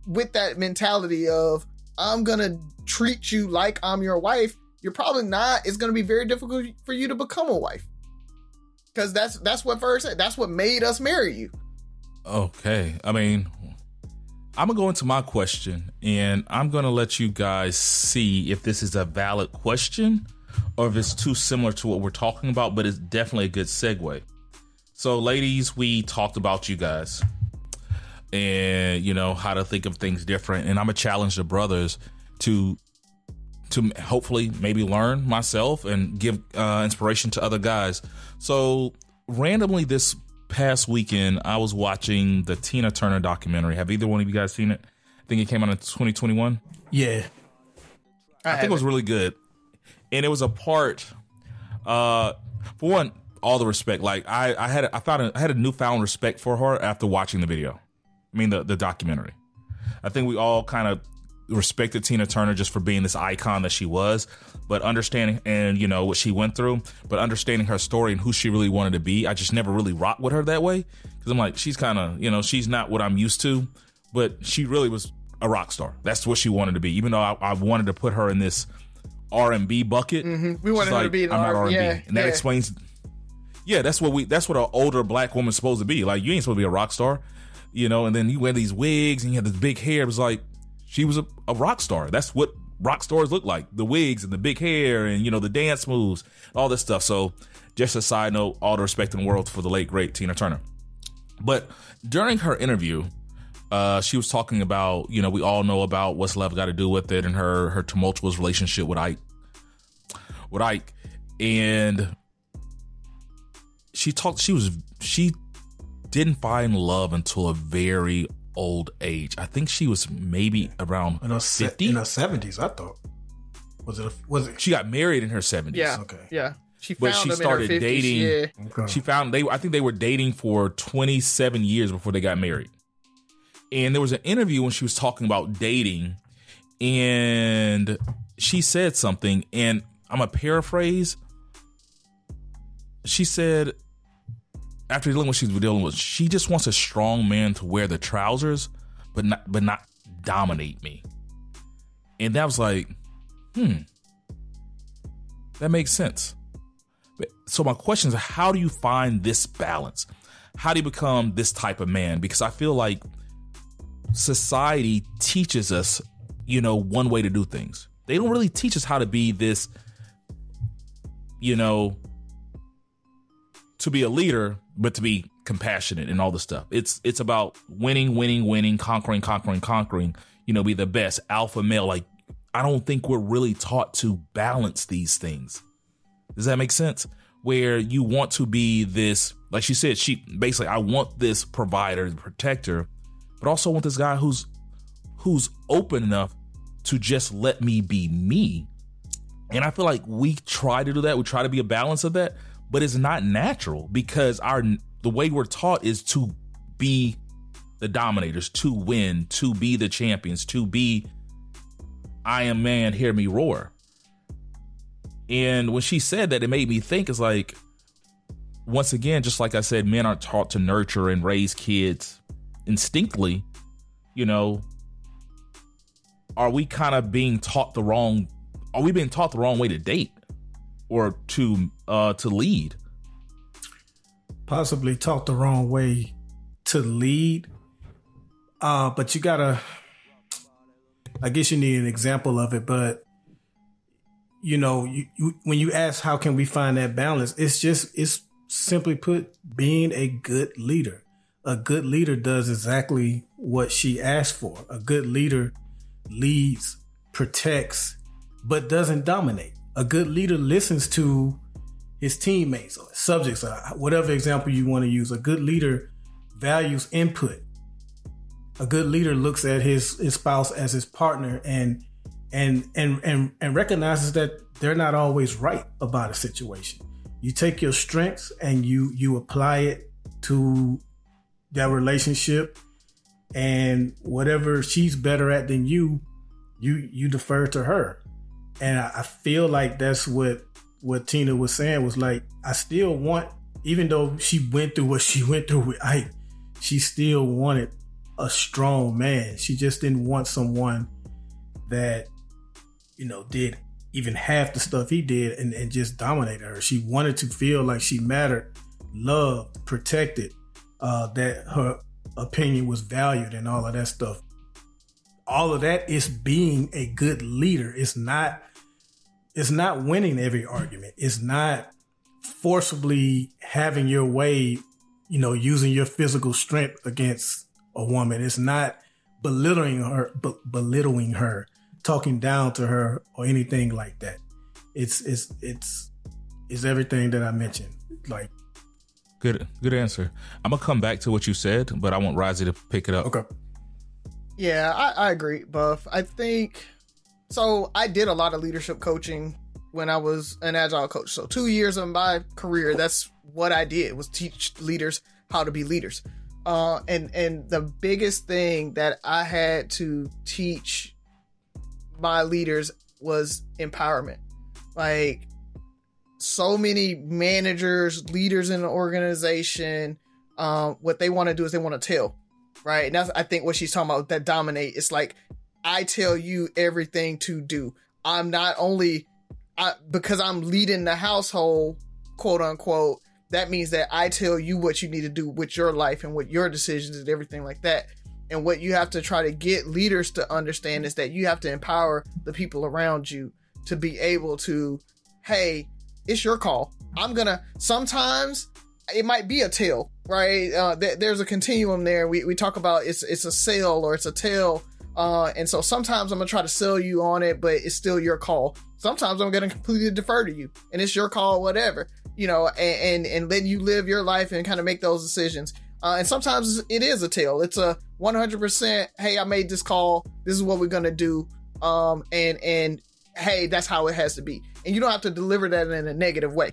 with that mentality of, I'm going to treat you like I'm your wife, you're probably not. It's going to be very difficult for you to become a wife. Because that's what first said. That's what made us marry you. Okay. I mean, I'm going to go into my question and I'm going to let you guys see if this is a valid question or if it's too similar to what we're talking about, but it's definitely a good segue. So ladies, we talked about you guys and you know, how to think of things different. And I'm going to challenge the brothers to hopefully maybe learn myself and give inspiration to other guys. So randomly this past weekend, I was watching the Tina Turner documentary. Have either one of you guys seen it? I think it came out in 2021. Yeah. I think it was really good. And it was a part, for one, all the respect. Like I had a newfound respect for her after watching the video. I mean, the documentary. I think we all kind of respected Tina Turner just for being this icon that she was, but understanding and you know what she went through, but understanding her story and who she really wanted to be. I just never really rocked with her that way because I'm like, she's kind of, you know, she's not what I'm used to, but she really was a rock star. That's what she wanted to be. Even though I wanted to put her in this R&B bucket, we wanted her to be an R&B, and that explains. Yeah, that's what an older black woman's supposed to be. Like you ain't supposed to be a rock star, you know. And then you wear these wigs and you have this big hair. It was like, she was a rock star. That's what rock stars look like. The wigs and the big hair and, you know, the dance moves, all this stuff. So just a side note, all the respect in the world for the late, great Tina Turner. But during her interview, she was talking about, you know, we all know about What's Love Got to Do with It and her tumultuous relationship with Ike. And she didn't find love until a very old age. I think she was maybe around 50 in her 70s. I thought was it? She got married in her 70s. Yeah, okay, yeah. She found but she started in her 50s, dating. Yeah. Okay. She found I think they were dating for 27 years before they got married. And there was an interview when she was talking about dating, and she said something, and I'm gonna paraphrase. She said, after dealing with what she's dealing with, she just wants a strong man to wear the trousers, but not dominate me. And that was like, that makes sense. So my question is, how do you find this balance? How do you become this type of man? Because I feel like society teaches us, you know, one way to do things. They don't really teach us how to be this, you know, to be a leader, but to be compassionate and all this stuff. It's about winning, conquering, you know, be the best alpha male. Like, I don't think we're really taught to balance these things. Does that make sense? Where you want to be this, like she said, she basically, I want this provider, protector, but also want this guy who's open enough to just let me be me. And I feel like we try to do that. We try to be a balance of that, but it's not natural because the way we're taught is to be the dominators, to win, to be the champions, to be Iron Man, hear me roar. And when she said that, it made me think, it's like, once again, just like I said, men aren't taught to nurture and raise kids instinctively. You know, are we kind of being taught the wrong? Are we being taught the wrong way to date or to lead? Possibly taught the wrong way to lead. But you gotta, I guess you need an example of it, but you know, when you ask, how can we find that balance? It's simply put, being a good leader. A good leader does exactly what she asked for. A good leader leads, protects, but doesn't dominate. A good leader listens to his teammates or subjects, or whatever example you want to use. A good leader values input. A good leader looks at his spouse as his partner and recognizes that they're not always right about a situation. You take your strengths and you apply it to that relationship, and whatever she's better at than you defer to her. And I feel like that's what Tina was saying, was like, I still want, even though she went through what she went through with Ike, she still wanted a strong man. She just didn't want someone that, you know, did even half the stuff he did and just dominated her. She wanted to feel like she mattered, loved, protected, that her opinion was valued and all of that stuff. All of that is being a good leader. It's not winning every argument. It's not forcibly having your way, you know, using your physical strength against a woman. It's not belittling her, talking down to her or anything like that. It's everything that I mentioned. Like, good answer. I'm gonna come back to what you said, but I want Rozzy to pick it up. Okay. Yeah, I agree, Buff. I think so. I did a lot of leadership coaching when I was an agile coach. So 2 years of my career, that's what I did, was teach leaders how to be leaders. And the biggest thing that I had to teach my leaders was empowerment. Like, so many managers, leaders in an organization, what they want to do is they want to tell, right? And that's, I think, what she's talking about, that dominate. It's like, I tell you everything to do. I'm not only, because I'm leading the household, quote unquote, that means that I tell you what you need to do with your life and with your decisions and everything like that. And what you have to try to get leaders to understand is that you have to empower the people around you to be able to, hey, it's your call. Sometimes it might be a tail, right? There's a continuum there. We talk about it's a sale or it's a tail. And so sometimes I'm going to try to sell you on it, but it's still your call. Sometimes I'm going to completely defer to you and it's your call, whatever, you know, and letting you live your life and kind of make those decisions. And sometimes it is a tell. It's a 100%. Hey, I made this call. This is what we're going to do. And hey, that's how it has to be. And you don't have to deliver that in a negative way.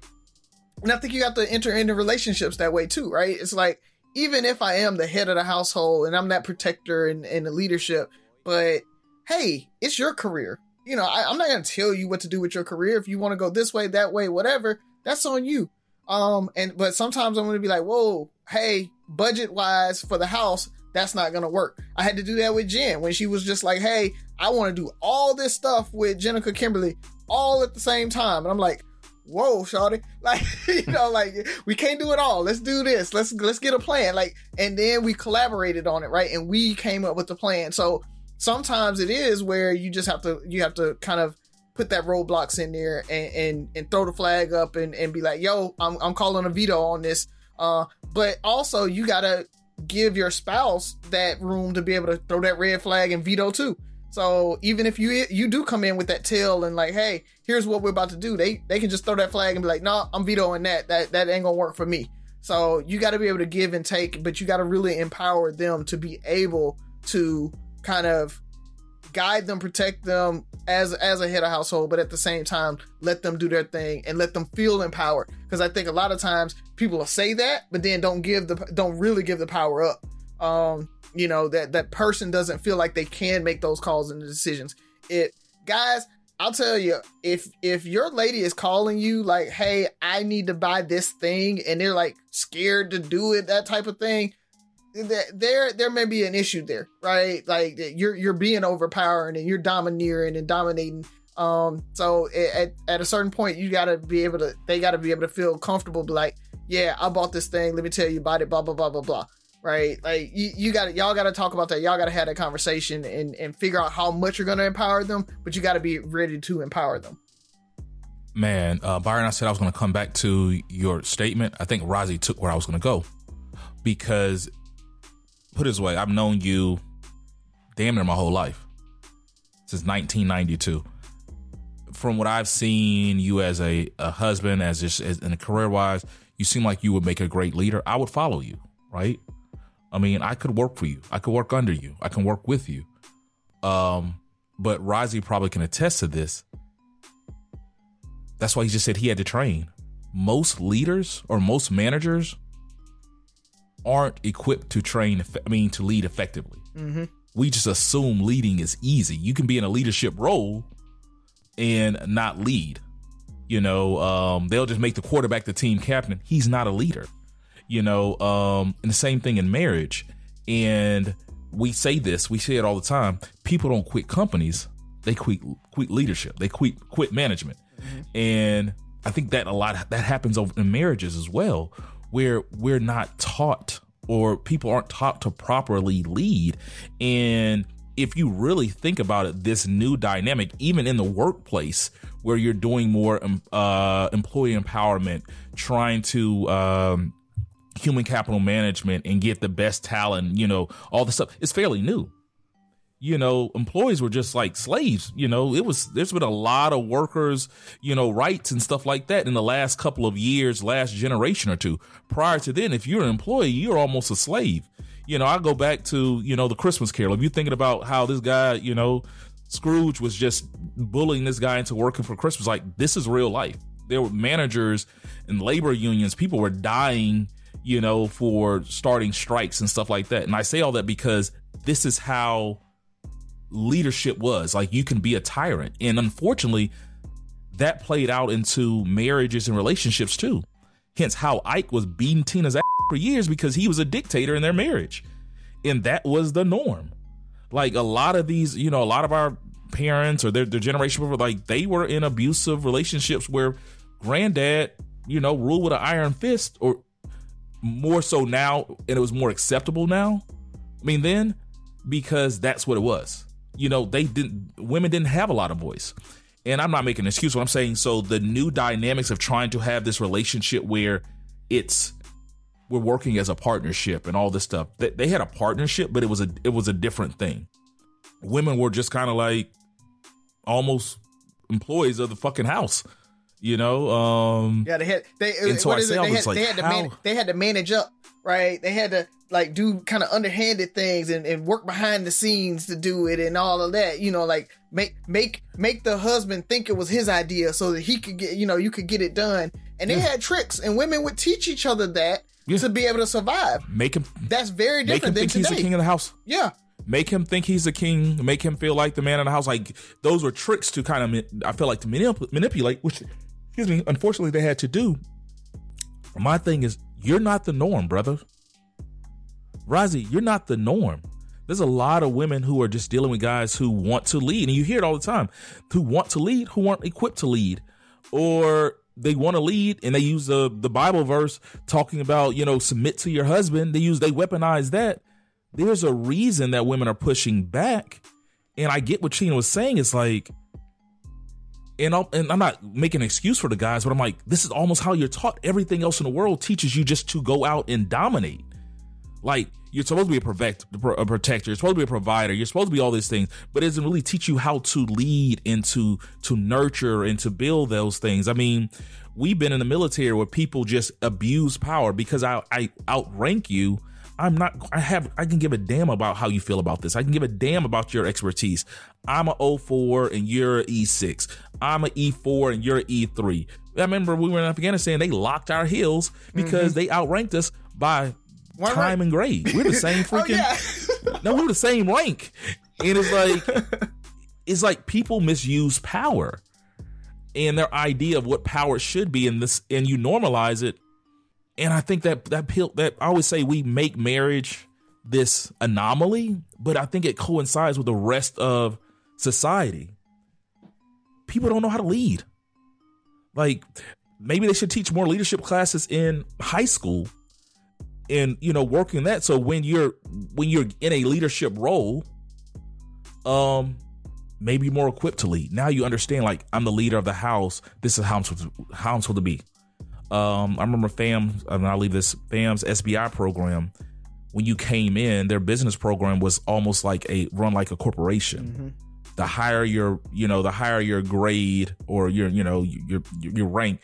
And I think you have to enter into relationships that way too, right? It's like, even if I am the head of the household and I'm that protector and the leadership, but hey, it's your career. You know, I'm not going to tell you what to do with your career. If you want to go this way, that way, whatever, that's on you. But sometimes I'm going to be like, whoa, hey, budget wise for the house, that's not going to work. I had to do that with Jen when she was just like, hey, I want to do all this stuff with Jenica Kimberly all at the same time. And I'm like, whoa, shawty, like, you know, like, we can't do it all. Let's do this. Let's get a plan. Like, and then we collaborated on it. Right. And we came up with the plan. So sometimes it is where you just have to kind of put that roadblocks in there and throw the flag up and be like, yo, I'm calling a veto on this. But also you got to give your spouse that room to be able to throw that red flag and veto too. So even if you do come in with that tail and like, hey, here's what we're about to do, they can just throw that flag and be like, no, I'm vetoing that. That ain't gonna work for me. So you got to be able to give and take, but you got to really empower them to be able to kind of guide them, protect them as a head of household, but at the same time, let them do their thing and let them feel empowered. Because I think a lot of times people will say that, but then don't really give the power up. you know, that person doesn't feel like they can make those calls and the decisions. Guys, I'll tell you, if your lady is calling you like, hey, I need to buy this thing, and they're like scared to do it, that type of thing, there may be an issue there, right? Like you're being overpowering and you're domineering and dominating. So at a certain point, they gotta be able to feel comfortable, be like, yeah, I bought this thing. Let me tell you about it. Blah blah blah blah blah. Right? Like y'all gotta talk about that. Y'all gotta have that conversation and figure out how much you're gonna empower them. But you gotta be ready to empower them. Man, Byron, I said I was gonna come back to your statement. I think Rozzy took where I was gonna go, because put it this way, I've known you damn near my whole life, since 1992. From what I've seen you as a husband, as in a career wise, you seem like you would make a great leader. I would follow you, right? I mean, I could work for you. I could work under you. I can work with you. But Rozzy probably can attest to this. That's why he just said he had to train. Most leaders or most managers aren't equipped to to lead effectively. Mm-hmm. We just assume leading is easy. You can be in a leadership role and not lead. You know, they'll just make the quarterback the team captain. He's not a leader. You know, and the same thing in marriage. And we say it all the time. People don't quit companies. They quit leadership. They quit management. Mm-hmm. And I think that that happens in marriages as well, where we're not taught, or people aren't taught to properly lead. And if you really think about it, this new dynamic, even in the workplace, where you're doing more employee empowerment, trying to human capital management and get the best talent, you know, all this stuff, it's fairly new. You know, employees were just like slaves. You know, there's been a lot of workers, you know, rights and stuff like that in the last couple of years, last generation or two. Prior to then, if you're an employee, you're almost a slave. You know, I go back to, you know, the Christmas Carol. If you're thinking about how this guy, you know, Scrooge was just bullying this guy into working for Christmas, like this is real life. There were managers and labor unions. People were dying, you know, for starting strikes and stuff like that. And I say all that because this is how leadership was. Like, you can be a tyrant. And unfortunately, that played out into marriages and relationships too. Hence how Ike was beating Tina's ass for years, because he was a dictator in their marriage. And that was the norm. Like, a lot of these, you know, a lot of our parents or their generation, like, they were in abusive relationships where granddad, you know, ruled with an iron fist, or more so now. And it was more acceptable now. I mean, then, because that's what it was. You know, women didn't have a lot of voice. And I'm not making an excuse, what I'm saying. So the new dynamics of trying to have this relationship where we're working as a partnership and all this stuff, that they had a partnership, but it was a different thing. Women were just kind of like almost employees of the fucking house, you know? Yeah, they had to manage up, right? They had to like do kind of underhanded things and work behind the scenes to do it and all of that, you know, like make the husband think it was his idea so that he could get, you know, you could get it done. And they had tricks, and women would teach each other that to be able to survive. That's very different than today. Make him think he's the king of the house. Yeah. Make him think he's the king. Make him feel like the man in the house. Like, those were tricks to kind of, I feel like, to manipulate, which, excuse me, unfortunately they had to do. My thing is, you're not the norm, brother. Rozzy, you're not the norm. There's a lot of women who are just dealing with guys who want to lead. And you hear it all the time. Who want to lead, who aren't equipped to lead. Or they want to lead, and they use the Bible verse talking about, you know, submit to your husband. They weaponize that. There's a reason that women are pushing back. And I get what Chyna was saying. It's like, and I'm not making an excuse for the guys, but I'm like, this is almost how you're taught. Everything else in the world teaches you just to go out and dominate. Like, you're supposed to be a protector. You're supposed to be a provider. You're supposed to be all these things, but it doesn't really teach you how to lead and to nurture and to build those things. I mean, we've been in the military where people just abuse power because I outrank you. I can give a damn about how you feel about this. I can give a damn about your expertise. I'm an O4 and you're an E6. I'm an E4 and you're an E3. I remember we were in Afghanistan. They locked our heels because they outranked us by time and grade. We're the same freaking No, we're the same rank. And it's like people misuse power and their idea of what power should be in this, and you normalize it. And I think that I always say we make marriage this anomaly, but I think it coincides with the rest of society. People don't know how to lead. Like, maybe they should teach more leadership classes in high school and, you know, working that. So when you're in a leadership role, maybe more equipped to lead. Now you understand, like, I'm the leader of the house. This is how I'm supposed to be. I remember FAM's SBI program. When you came in, their business program was almost like run like a corporation. Mm-hmm. The higher your grade or your rank,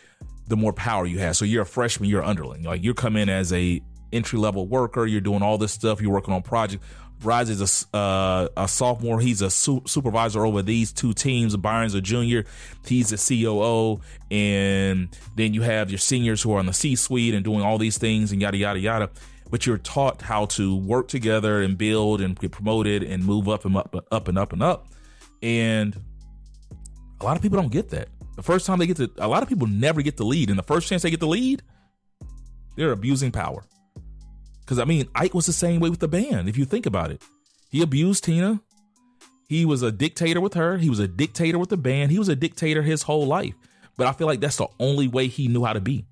the more power you have. So you're a freshman, you're underling. Like, you come in as a entry level worker, you're doing all this stuff, you're working on projects. Rozzy is a sophomore. He's a supervisor over these two teams. Byron's a junior. He's a COO. And then you have your seniors who are on the C-suite and doing all these things and yada, yada, yada. But you're taught how to work together and build and get promoted and move up and up and up and up and up. And a lot of people don't get that. The first time a lot of people never get the lead. And the first chance they get the lead, they're abusing power. Because, I mean, Ike was the same way with the band, if you think about it. He abused Tina. He was a dictator with her. He was a dictator with the band. He was a dictator his whole life. But I feel like that's the only way he knew how to be.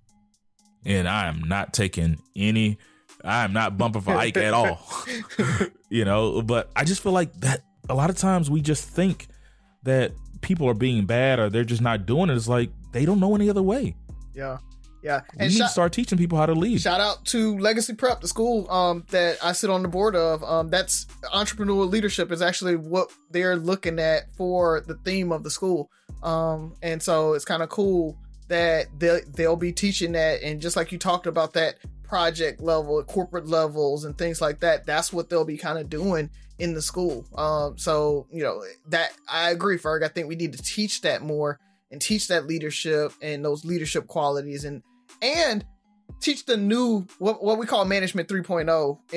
And I am not bumping for Ike at all. You know, but I just feel like that a lot of times we just think that people are being bad or they're just not doing it. It's like they don't know any other way. Yeah. Yeah, and we need to start teaching people how to lead. Shout out to Legacy Prep, the school that I sit on the board of. That's entrepreneurial leadership is actually what they're looking at for the theme of the school. And so it's kind of cool that they'll be teaching that. And just like you talked about that project level, corporate levels and things like that, that's what they'll be kind of doing in the school. So, you know, that I agree, Ferg. I think we need to teach that more and teach that leadership and those leadership qualities and teach the new, what we call management 3.0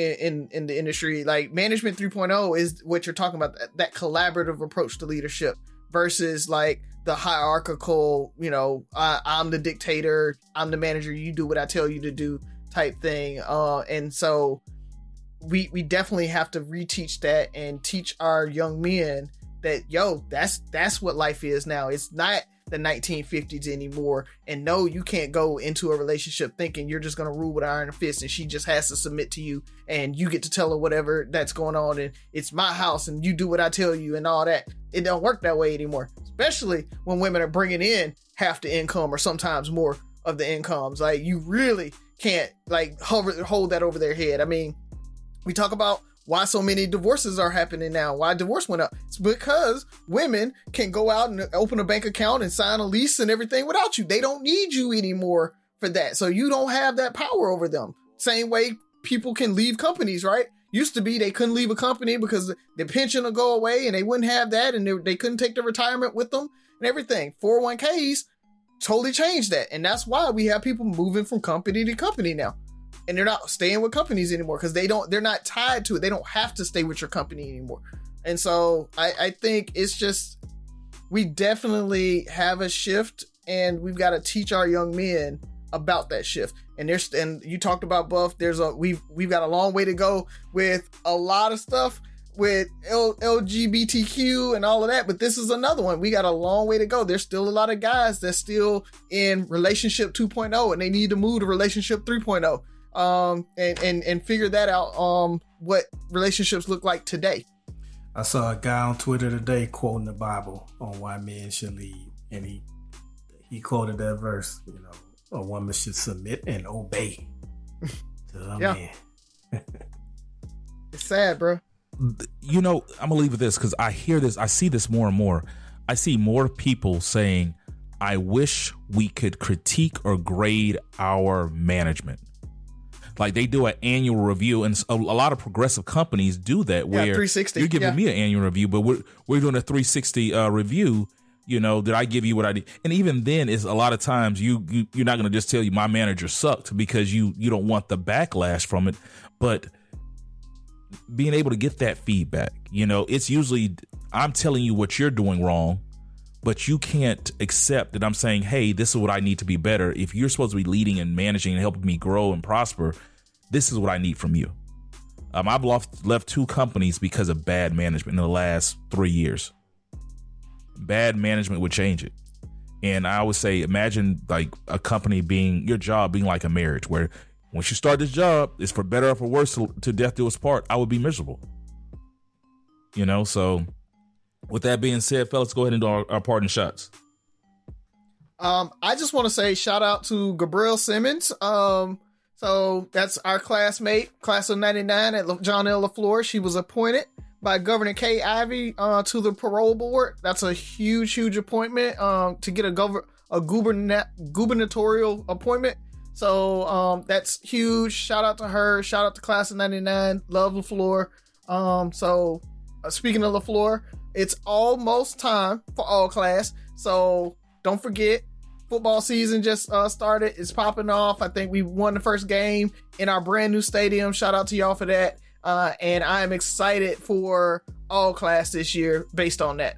in the industry. Like, management 3.0 is what you're talking about, that collaborative approach to leadership versus like the hierarchical, you know, I'm the dictator, I'm the manager, you do what I tell you to do type thing. And so we definitely have to reteach that and teach our young men that, yo, that's what life is now. It's not the 1950s anymore. And no, you can't go into a relationship thinking you're just going to rule with an iron fist and she just has to submit to you and you get to tell her whatever that's going on. And it's my house and you do what I tell you and all that. It don't work that way anymore, especially when women are bringing in half the income or sometimes more of the incomes. Like, you really can't like hold that over their head. I mean, we talk about why so many divorces are happening now, why divorce went up. It's because women can go out and open a bank account and sign a lease and everything without you. They don't need you anymore for that. So you don't have that power over them. Same way people can leave companies, right? Used to be they couldn't leave a company because the pension will go away and they wouldn't have that and they couldn't take the retirement with them and everything. 401ks totally changed that. And that's why we have people moving from company to company now. And they're not staying with companies anymore because they're not tied to it. They don't have to stay with your company anymore. And so I think it's just, we definitely have a shift and we've got to teach our young men about that shift. And you talked about Buff. We've got a long way to go with a lot of stuff with LGBTQ and all of that, but this is another one. We got a long way to go. There's still a lot of guys that's still in relationship 2.0 and they need to move to relationship 3.0. And figure that out, what relationships look like today. I saw a guy on Twitter today quoting the Bible on why men should lead. And he quoted that verse, you know, a woman should submit and obey to a man. It's sad, bro. You know, I'm going to leave with this because I hear this. I see this more and more. I see more people saying, I wish we could critique or grade our management. Like, they do an annual review, and a lot of progressive companies do that. Where 360, you're giving me an annual review, but we're doing a 360 review. You know, did I give you what I did? And even then, is a lot of times you're not going to just tell you my manager sucked because you don't want the backlash from it. But being able to get that feedback. You know, it's usually I'm telling you what you're doing wrong, but you can't accept that I'm saying, hey, this is what I need to be better. If you're supposed to be leading and managing and helping me grow and prosper, this is what I need from you. I've left two companies because of bad management in the last 3 years. Bad management would change it. And I would say, imagine like a company being, your job being like a marriage where once you start this job, it's for better or for worse, to death do us part. I would be miserable. You know, so with that being said, fellas, go ahead and do our parting shots. I just want to say shout out to Gabrielle Simmons. So that's our classmate, class of 99 at John L. LaFleur. She was appointed by Governor Kay Ivey to the parole board. That's a huge, huge appointment to get a gubernatorial appointment. So that's huge. Shout out to her. Shout out to class of 99. Love LaFleur. So speaking of LaFleur, it's almost time for all class. So don't forget, football season just started. It's popping off. I think we won the first game in our brand new stadium. Shout out to y'all for that. And I am excited for all class this year based on that.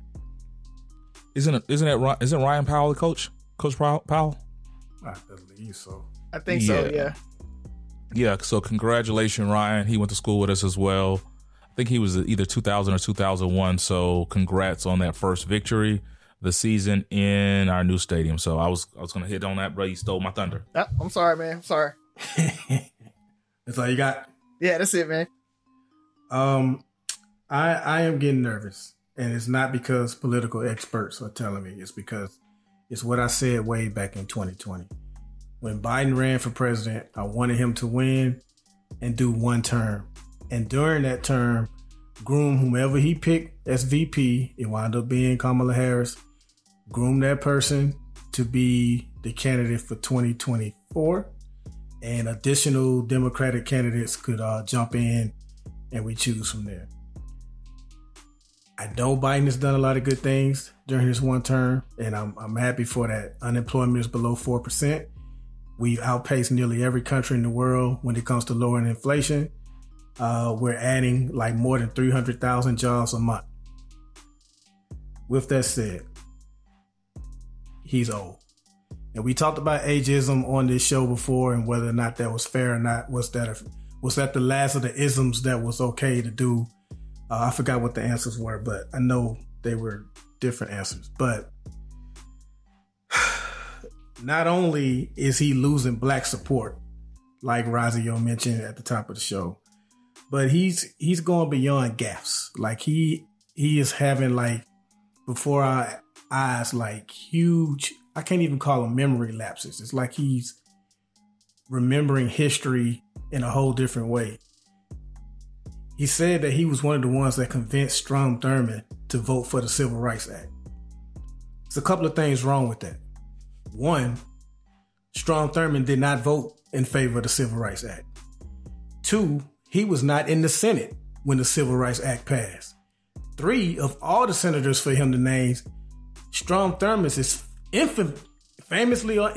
Isn't Ryan Powell the coach? Coach Powell? I believe so. I think so, yeah. Yeah, so congratulations, Ryan. He went to school with us as well. I think he was either 2000 or 2001, so congrats on that first victory the season in our new stadium. So I was going to hit on that, bro. You stole my thunder. Oh, I'm sorry, man. I'm sorry. That's all you got? Yeah, that's it, man. I am getting nervous, and it's not because political experts are telling me. It's because it's what I said way back in 2020. When Biden ran for president, I wanted him to win and do one term. And during that term, groom whomever he picked as VP, it wound up being Kamala Harris, groom that person to be the candidate for 2024. And additional Democratic candidates could jump in and we choose from there. I know Biden has done a lot of good things during his one term, and I'm happy for that. Unemployment is below 4%. We've outpaced nearly every country in the world when it comes to lowering inflation. We're adding like more than 300,000 jobs a month. With that said, he's old. And we talked about ageism on this show before and whether or not that was fair or not. Was that the last of the isms that was okay to do? I forgot what the answers were, but I know they were different answers. But not only is he losing black support, like Rozzy mentioned at the top of the show, but he's going beyond gaffes. Like he is having like before our eyes, like huge, I can't even call them memory lapses. It's like he's remembering history in a whole different way. He said that he was one of the ones that convinced Strom Thurmond to vote for the Civil Rights Act. There's a couple of things wrong with that. One, Strom Thurmond did not vote in favor of the Civil Rights Act. Two, he was not in the Senate when the Civil Rights Act passed. Three, of all the senators for him to name, Strom Thurmond is infamously. God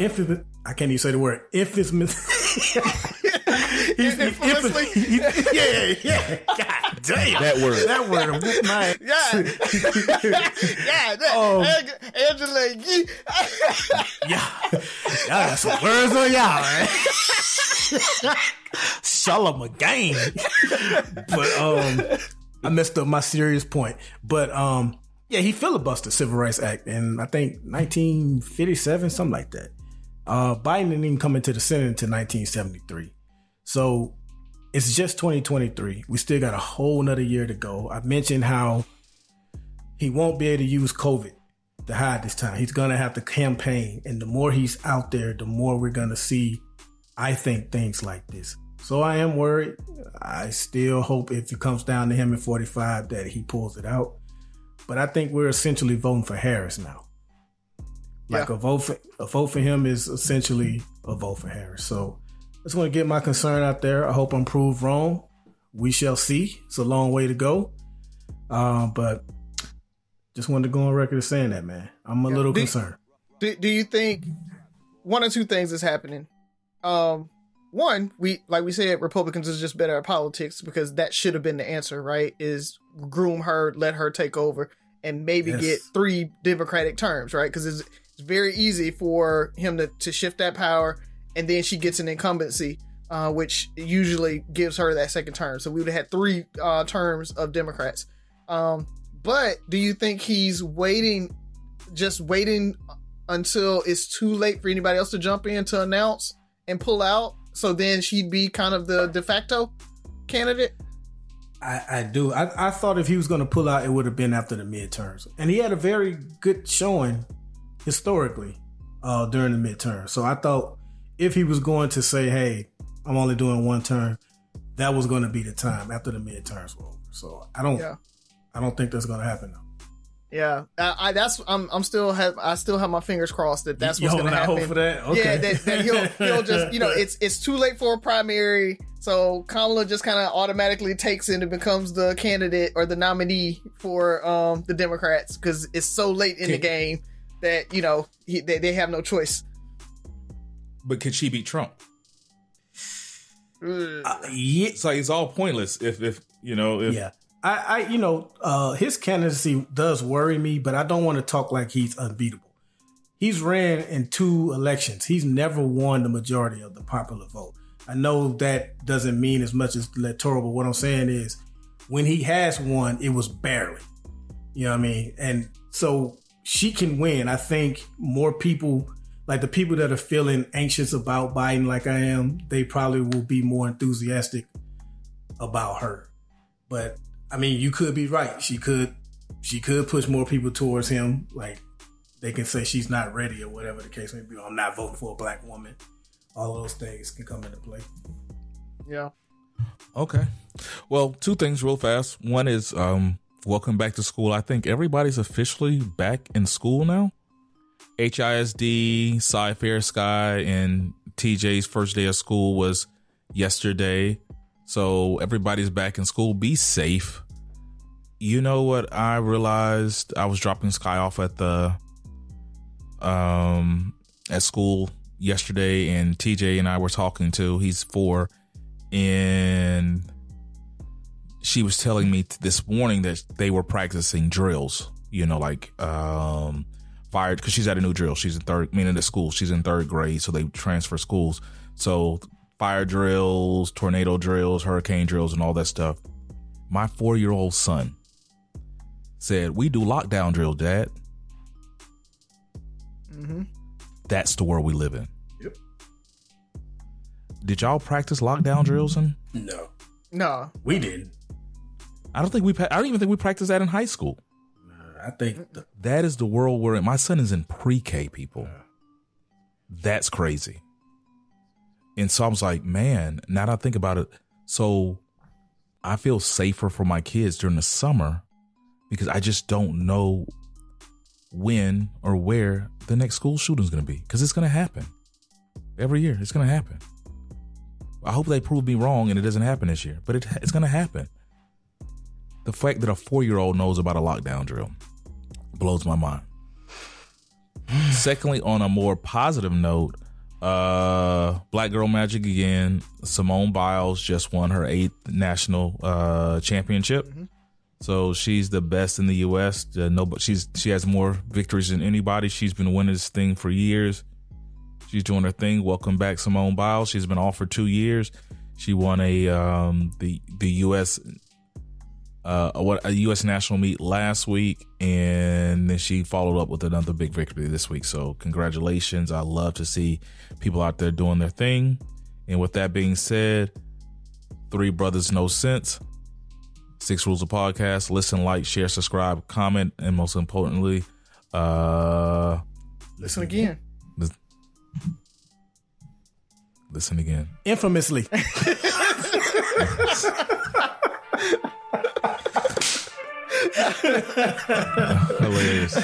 damn. That word. My ass. Yeah. Angela Yee. Yeah. Y'all got some words on y'all, man. Shalom game. But, I messed up my serious point. But, yeah, he filibustered Civil Rights Act in, I think, 1957, something like that. Biden didn't even come into the Senate until 1973. So it's just 2023. We still got a whole nother year to go. I mentioned how he won't be able to use COVID to hide this time. He's going to have to campaign. And the more he's out there, the more we're going to see, I think, things like this. So I am worried. I still hope if it comes down to him in 45 that he pulls it out. But I think we're essentially voting for Harris now. Like a vote for him is essentially a vote for Harris. So I just want to get my concern out there. I hope I'm proved wrong. We shall see. It's a long way to go. But just wanted to go on record as saying that, man. I'm a little concerned. Do you think one or two things is happening? one, we said, Republicans is just better at politics, because that should have been the answer, right? Is groom her, let her take over, and maybe get three Democratic terms, right? Because it's very easy for him to shift that power, and then she gets an incumbency, which usually gives her that second term. So we would have had three terms of Democrats. But do you think he's waiting until it's too late for anybody else to jump in to announce and pull out? So then she'd be kind of the de facto candidate? I do. I thought if he was going to pull out, it would have been after the midterms. And he had a very good showing historically during the midterm. So I thought if he was going to say, hey, I'm only doing one term, that was going to be the time after the midterms were over. So I don't think that's going to happen, though. Yeah, I still have my fingers crossed that's what's going to happen. Hope for that? Okay. Yeah, that he'll just, you know, it's too late for a primary, so Kamala just kind of automatically takes it and becomes the candidate or the nominee for the Democrats, because it's so late in the game that, you know, they have no choice. But could she beat Trump? Yeah. It's like it's all pointless if. Yeah. I his candidacy does worry me, but I don't want to talk like he's unbeatable. He's ran in two elections. He's never won the majority of the popular vote. I know that doesn't mean as much as electoral, but what I'm saying is when he has won, it was barely. You know what I mean? And so she can win. I think more people, like the people that are feeling anxious about Biden like I am, they probably will be more enthusiastic about her. But I mean, you could be right. She could push more people towards him. Like they can say she's not ready or whatever the case may be. I'm not voting for a black woman. All of those things can come into play. Yeah. Okay. Well, two things real fast. One is welcome back to school. I think everybody's officially back in school now. HISD, Cy Fair Sky, and TJ's first day of school was yesterday. So everybody's back in school. Be safe. You know what I realized? I was dropping Sky off at the at school yesterday, and TJ and I were talking too. He's 4, and she was telling me this morning that they were practicing drills. You know, like fired, because she's at a new drill. She's in third, meaning the school. She's in third grade, so they transfer schools. So fire drills, tornado drills, hurricane drills, and all that stuff. My 4-year-old son said, "We do lockdown drill, Dad." Mm-hmm. That's the world we live in. Yep. Did y'all practice lockdown drills? No, we didn't. I don't even think we practiced that in high school. I think that is the world we're in. My son is in pre-K, people. Yeah. That's crazy. And so I was like, man, now that I think about it, so I feel safer for my kids during the summer, because I just don't know when or where the next school shooting is going to be, because it's going to happen every year. It's going to happen. I hope they prove me wrong and it doesn't happen this year, but it's going to happen. The fact that a 4-year-old knows about a lockdown drill blows my mind. Secondly, on a more positive note, Black Girl Magic again. Simone Biles just won her 8th national championship. Mm-hmm. So she's the best in the U.S. She has more victories than anybody. She's been winning this thing for years. She's doing her thing. Welcome back, Simone Biles. She's been off for 2 years. She won a U.S. national meet last week, and then she followed up with another big victory this week. So congratulations. I love to see people out there doing their thing. And with that being said, Three Brothers No Sense, 6 Rules of Podcast. Listen, like, share, subscribe, comment, and most importantly, listen again. Listen again. Infamously. Hilarious.